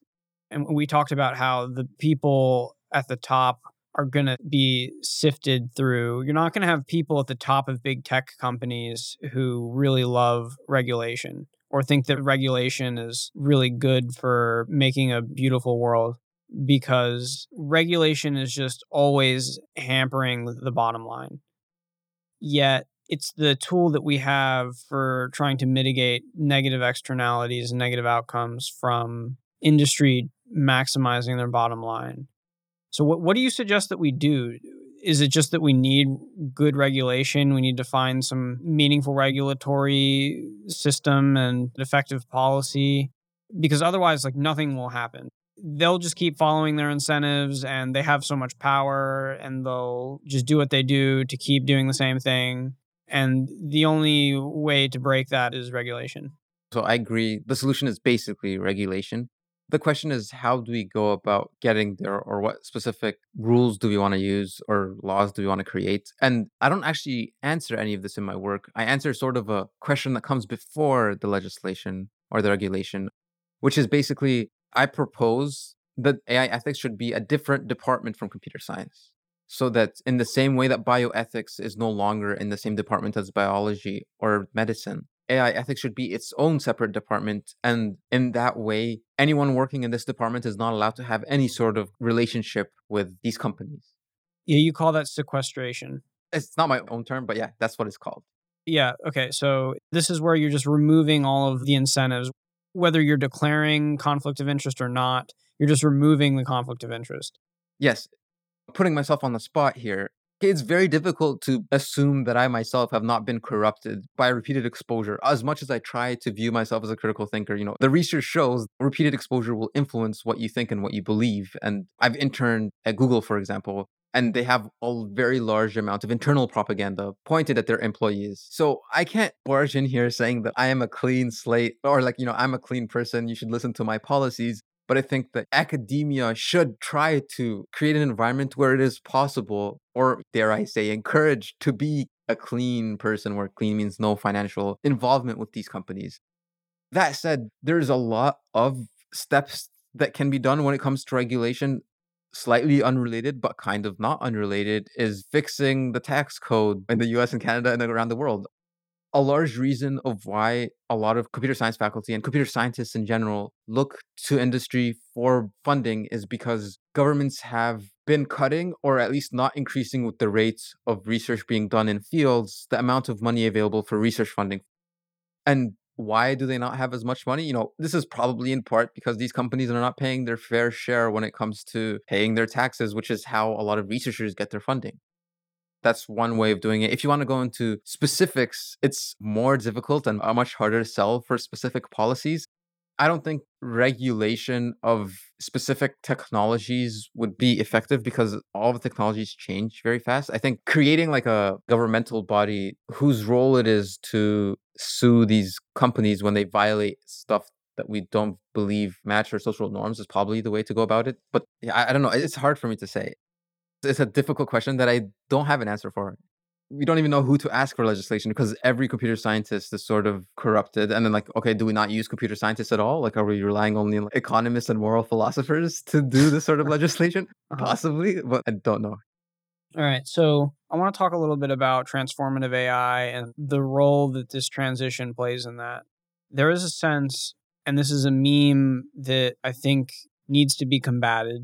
And we talked about how the people at the top are going to be sifted through. You're not going to have people at the top of big tech companies who really love regulation or think that regulation is really good for making a beautiful world, because regulation is just always hampering the bottom line. Yet it's the tool that we have for trying to mitigate negative externalities and negative outcomes from industry maximizing their bottom line. So what do you suggest that we do? Is it just that we need good regulation? We need to find some meaningful regulatory system and effective policy? Because otherwise, nothing will happen. They'll just keep following their incentives, and they have so much power, and they'll just do what they do to keep doing the same thing. And the only way to break that is regulation. So I agree. The solution is basically regulation. The question is, how do we go about getting there, or what specific rules do we want to use or laws do we want to create? And I don't actually answer any of this in my work. I answer sort of a question that comes before the legislation or the regulation, which is basically, I propose that AI ethics should be a different department from computer science, so that in the same way that bioethics is no longer in the same department as biology or medicine, AI ethics should be its own separate department. And in that way, anyone working in this department is not allowed to have any sort of relationship with these companies. Yeah, you call that sequestration. It's not my own term, but yeah, that's what it's called. Yeah. Okay. So this is where you're just removing all of the incentives, whether you're declaring conflict of interest or not, you're just removing the conflict of interest. Yes. Putting myself on the spot here, it's very difficult to assume that I myself have not been corrupted by repeated exposure. As much as I try to view myself as a critical thinker, you know, the research shows repeated exposure will influence what you think and what you believe. And I've interned at Google, for example, and they have a very large amount of internal propaganda pointed at their employees. So I can't barge in here saying that I am a clean slate or like, you know, I'm a clean person. You should listen to my policies. But I think that academia should try to create an environment where it is possible, or dare I say, encouraged to be a clean person, where clean means no financial involvement with these companies. That said, there's a lot of steps that can be done when it comes to regulation. Slightly unrelated, but kind of not unrelated, is fixing the tax code in the US and Canada and around the world. A large reason of why a lot of computer science faculty and computer scientists in general look to industry for funding is because governments have been cutting, or at least not increasing with the rates of research being done in fields, the amount of money available for research funding. And why do they not have as much money? You know, this is probably in part because these companies are not paying their fair share when it comes to paying their taxes, which is how a lot of researchers get their funding. That's one way of doing it. If you want to go into specifics, it's more difficult and a much harder sell for specific policies. I don't think regulation of specific technologies would be effective because all the technologies change very fast. I think creating like a governmental body whose role it is to sue these companies when they violate stuff that we don't believe match our social norms is probably the way to go about it. But yeah, I don't know. It's hard for me to say. It's a difficult question that I don't have an answer for. We don't even know who to ask for legislation because every computer scientist is sort of corrupted. And then like, okay, do we not use computer scientists at all? Like, are we relying only on economists and moral philosophers to do this sort of legislation? Possibly, but I don't know. All right. So I want to talk a little bit about transformative AI and the role that this transition plays in that. There is a sense, and this is a meme that I think needs to be combated,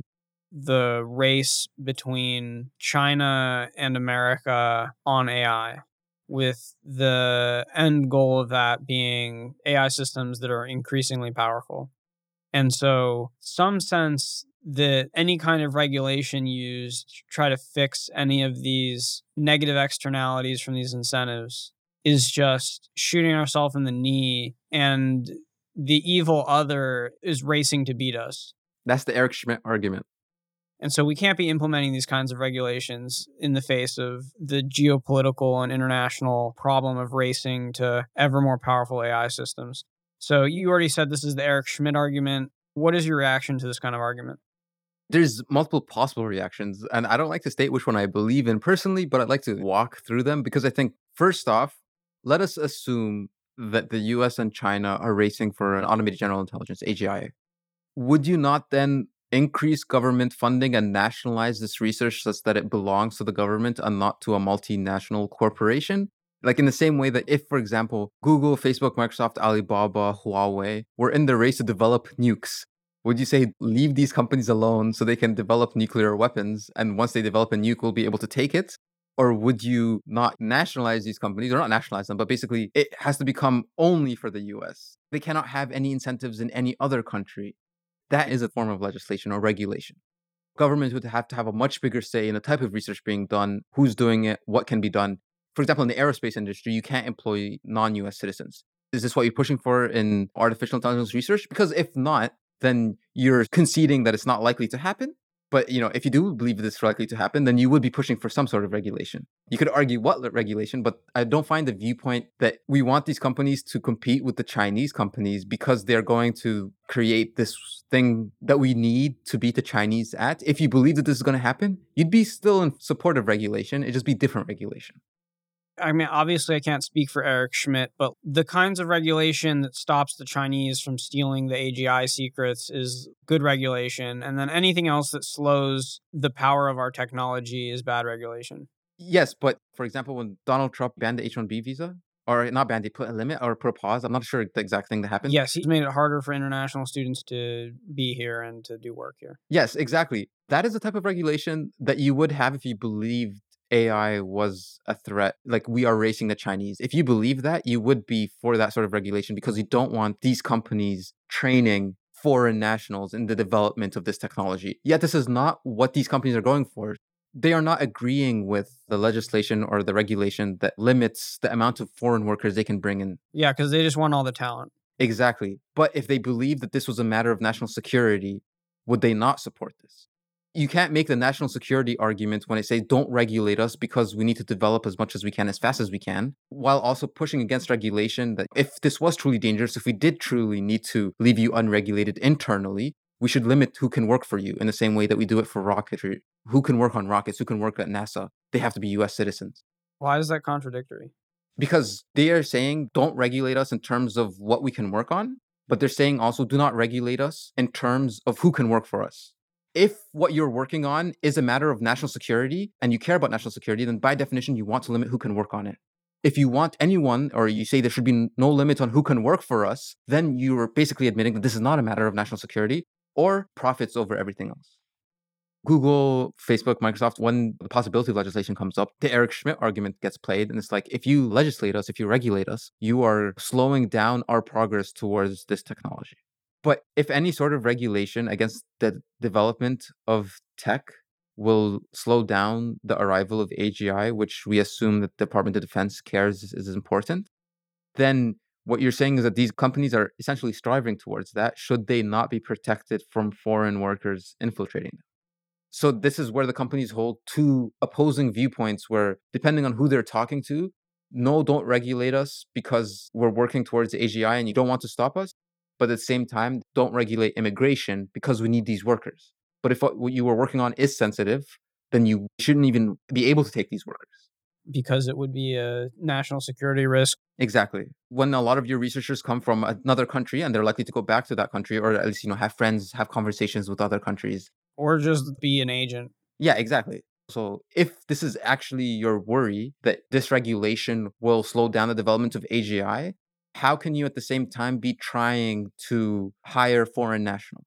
the race between China and America on AI, with the end goal of that being AI systems that are increasingly powerful. And so some sense that any kind of regulation used to try to fix any of these negative externalities from these incentives is just shooting ourselves in the knee, and the evil other is racing to beat us. That's the Eric Schmidt argument. And so we can't be implementing these kinds of regulations in the face of the geopolitical and international problem of racing to ever more powerful AI systems. So you already said this is the Eric Schmidt argument. What is your reaction to this kind of argument? There's multiple possible reactions, and I don't like to state which one I believe in personally, but I'd like to walk through them because I think, first off, let us assume that the US and China are racing for an automated general intelligence, AGI. Would you not then increase government funding and nationalize this research such that it belongs to the government and not to a multinational corporation? Like in the same way that if, for example, Google, Facebook, Microsoft, Alibaba, Huawei were in the race to develop nukes, would you say leave these companies alone so they can develop nuclear weapons, and once they develop a nuke, we'll be able to take it? Or would you not nationalize these companies, or not nationalize them, but basically it has to become only for the US? They cannot have any incentives in any other country. That is a form of legislation or regulation. Governments would have to have a much bigger say in the type of research being done, who's doing it, what can be done. For example, in the aerospace industry, you can't employ non-US citizens. Is this what you're pushing for in artificial intelligence research? Because if not, then you're conceding that it's not likely to happen. But you know, if you do believe this is likely to happen, then you would be pushing for some sort of regulation. You could argue what regulation, but I don't find the viewpoint that we want these companies to compete with the Chinese companies because they're going to create this thing that we need to beat the Chinese at. If you believe that this is going to happen, you'd be still in support of regulation. It'd just be different regulation. I mean, obviously, I can't speak for Eric Schmidt, but the kinds of regulation that stops the Chinese from stealing the AGI secrets is good regulation. And then anything else that slows the power of our technology is bad regulation. Yes, but for example, when Donald Trump banned the H-1B visa, or not banned, they put a limit or put a pause. I'm not sure the exact thing that happened. Yes, he's made it harder for international students to be here and to do work here. Yes, exactly. That is the type of regulation that you would have if you believed AI was a threat, like we are racing the Chinese. If you believe that, you would be for that sort of regulation because you don't want these companies training foreign nationals in the development of this technology. Yet this is not what these companies are going for. They are not agreeing with the legislation or the regulation that limits the amount of foreign workers they can bring in. Yeah, because they just want all the talent. Exactly. But if they believed that this was a matter of national security, would they not support this? You can't make the national security argument when it says don't regulate us because we need to develop as much as we can, as fast as we can, while also pushing against regulation that if this was truly dangerous, if we did truly need to leave you unregulated internally, we should limit who can work for you in the same way that we do it for rocketry. Who can work on rockets? Who can work at NASA? They have to be US citizens. Why is that contradictory? Because they are saying don't regulate us in terms of what we can work on, but they're saying also do not regulate us in terms of who can work for us. If what you're working on is a matter of national security and you care about national security, then by definition, you want to limit who can work on it. If you want anyone, or you say there should be no limit on who can work for us, then you're basically admitting that this is not a matter of national security or profits over everything else. Google, Facebook, Microsoft, when the possibility of legislation comes up, the Eric Schmidt argument gets played. And it's like, if you legislate us, if you regulate us, you are slowing down our progress towards this technology. But if any sort of regulation against the development of tech will slow down the arrival of AGI, which we assume that the Department of Defense cares is important, then what you're saying is that these companies are essentially striving towards that should they not be protected from foreign workers infiltrating them. So this is where the companies hold two opposing viewpoints where, depending on who they're talking to, no, don't regulate us because we're working towards AGI and you don't want to stop us. But at the same time, don't regulate immigration because we need these workers. But if what you were working on is sensitive, then you shouldn't even be able to take these workers. Because it would be a national security risk. Exactly. When a lot of your researchers come from another country and they're likely to go back to that country or at least, have friends, have conversations with other countries. Or just be an agent. Yeah, exactly. So if this is actually your worry that this regulation will slow down the development of AGI, how can you at the same time be trying to hire foreign nationals?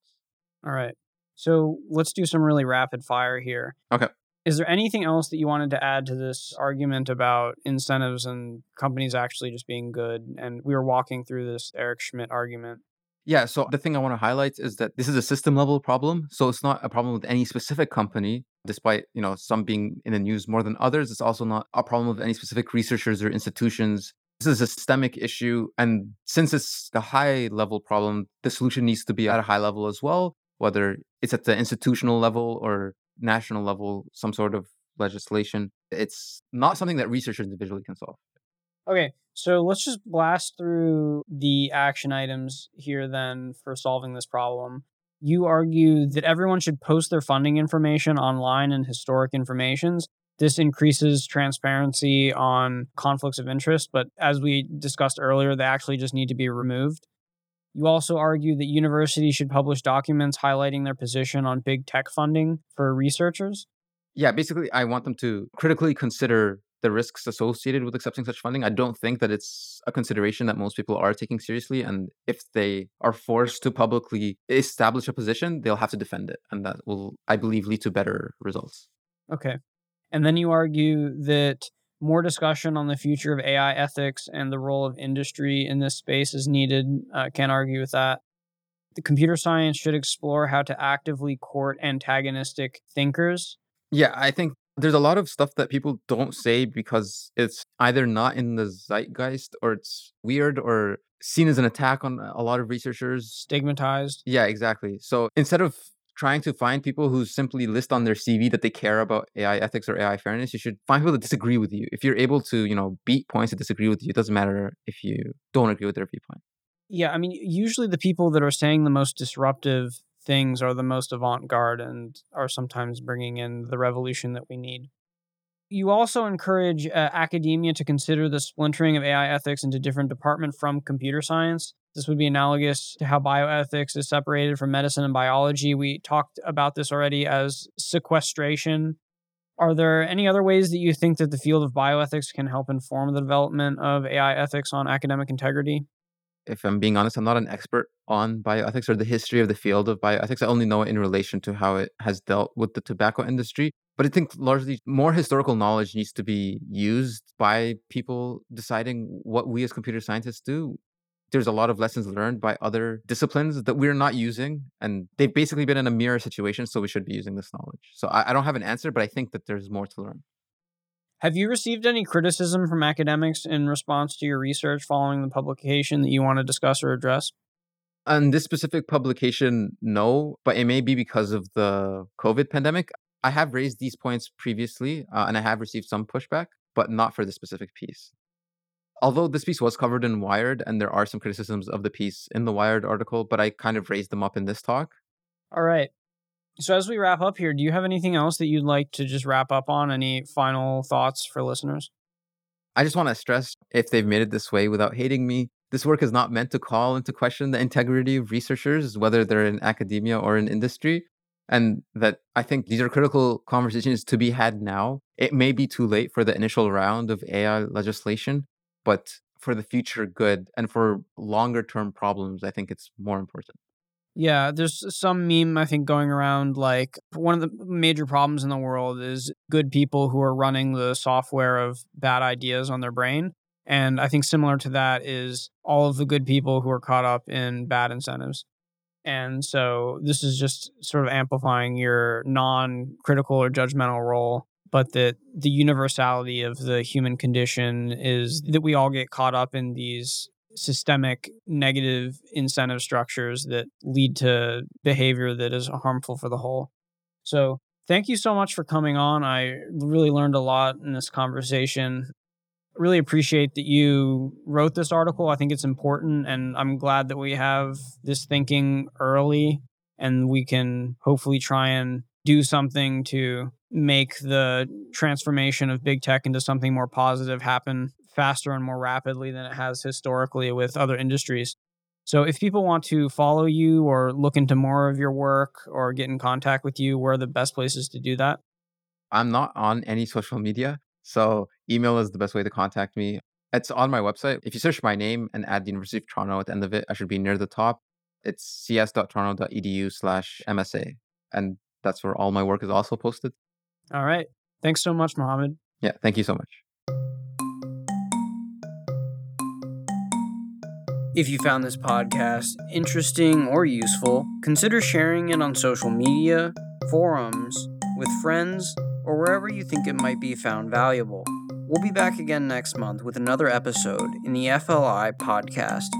All right. So let's do some really rapid fire here. Okay. Is there anything else that you wanted to add to this argument about incentives and companies actually just being good? And we were walking through this Eric Schmidt argument. Yeah. So the thing I want to highlight is that this is a system level problem. So it's not a problem with any specific company, despite, some being in the news more than others. It's also not a problem with any specific researchers or institutions. This is a systemic issue. And since it's a high level problem, the solution needs to be at a high level as well, whether it's at the institutional level or national level, some sort of legislation. It's not something that researchers individually can solve. Okay, so let's just blast through the action items here then for solving this problem. You argue that everyone should post their funding information online and historic informations. This increases transparency on conflicts of interest, but as we discussed earlier, they actually just need to be removed. You also argue that universities should publish documents highlighting their position on big tech funding for researchers. Yeah, basically, I want them to critically consider the risks associated with accepting such funding. I don't think that it's a consideration that most people are taking seriously. And if they are forced to publicly establish a position, they'll have to defend it. And that will, I believe, lead to better results. Okay. And then you argue that more discussion on the future of AI ethics and the role of industry in this space is needed. Can't argue with that. The computer science should explore how to actively court antagonistic thinkers. Yeah, I think there's a lot of stuff that people don't say because it's either not in the zeitgeist or it's weird or seen as an attack on a lot of researchers. Stigmatized. Yeah, exactly. So instead of trying to find people who simply list on their CV that they care about AI ethics or AI fairness, you should find people that disagree with you. If you're able to, beat points that disagree with you, it doesn't matter if you don't agree with their viewpoint. Yeah, I mean, usually the people that are saying the most disruptive things are the most avant-garde and are sometimes bringing in the revolution that we need. You also encourage academia to consider the splintering of AI ethics into different departments from computer science. This would be analogous to how bioethics is separated from medicine and biology. We talked about this already as sequestration. Are there any other ways that you think that the field of bioethics can help inform the development of AI ethics on academic integrity? If I'm being honest, I'm not an expert on bioethics or the history of the field of bioethics. I only know it in relation to how it has dealt with the tobacco industry. But I think largely more historical knowledge needs to be used by people deciding what we as computer scientists do. There's a lot of lessons learned by other disciplines that we're not using. And they've basically been in a mirror situation, so we should be using this knowledge. So I don't have an answer, but I think that there's more to learn. Have you received any criticism from academics in response to your research following the publication that you want to discuss or address? On this specific publication, no, but it may be because of the COVID pandemic. I have raised these points previously, and I have received some pushback, but not for this specific piece. Although this piece was covered in Wired, and there are some criticisms of the piece in the Wired article, but I kind of raised them up in this talk. All right. So as we wrap up here, do you have anything else that you'd like to just wrap up on? Any final thoughts for listeners? I just want to stress, if they've made it this way without hating me, this work is not meant to call into question the integrity of researchers, whether they're in academia or in industry. And that I think these are critical conversations to be had now. It may be too late for the initial round of AI legislation, but for the future good and for longer term problems, I think it's more important. Yeah, there's some meme, I think, going around like one of the major problems in the world is good people who are running the software of bad ideas on their brain. And I think similar to that is all of the good people who are caught up in bad incentives. And so this is just sort of amplifying your non-critical or judgmental role, but that the universality of the human condition is that we all get caught up in these systemic negative incentive structures that lead to behavior that is harmful for the whole. So thank you so much for coming on. I really learned a lot in this conversation. Really appreciate that you wrote this article. I think it's important, and I'm glad that we have this thinking early and we can hopefully try and do something to make the transformation of big tech into something more positive happen faster and more rapidly than it has historically with other industries. So if people want to follow you or look into more of your work or get in contact with you, where are the best places to do that? I'm not on any social media, so email is the best way to contact me. It's on my website. If you search my name and add the University of Toronto at the end of it, I should be near the top. It's cs.toronto.edu/MSA. And that's where all my work is also posted. All right. Thanks so much, Mohamed. Yeah, thank you so much. If you found this podcast interesting or useful, consider sharing it on social media, forums, with friends, or wherever you think it might be found valuable. We'll be back again next month with another episode in the FLI podcast.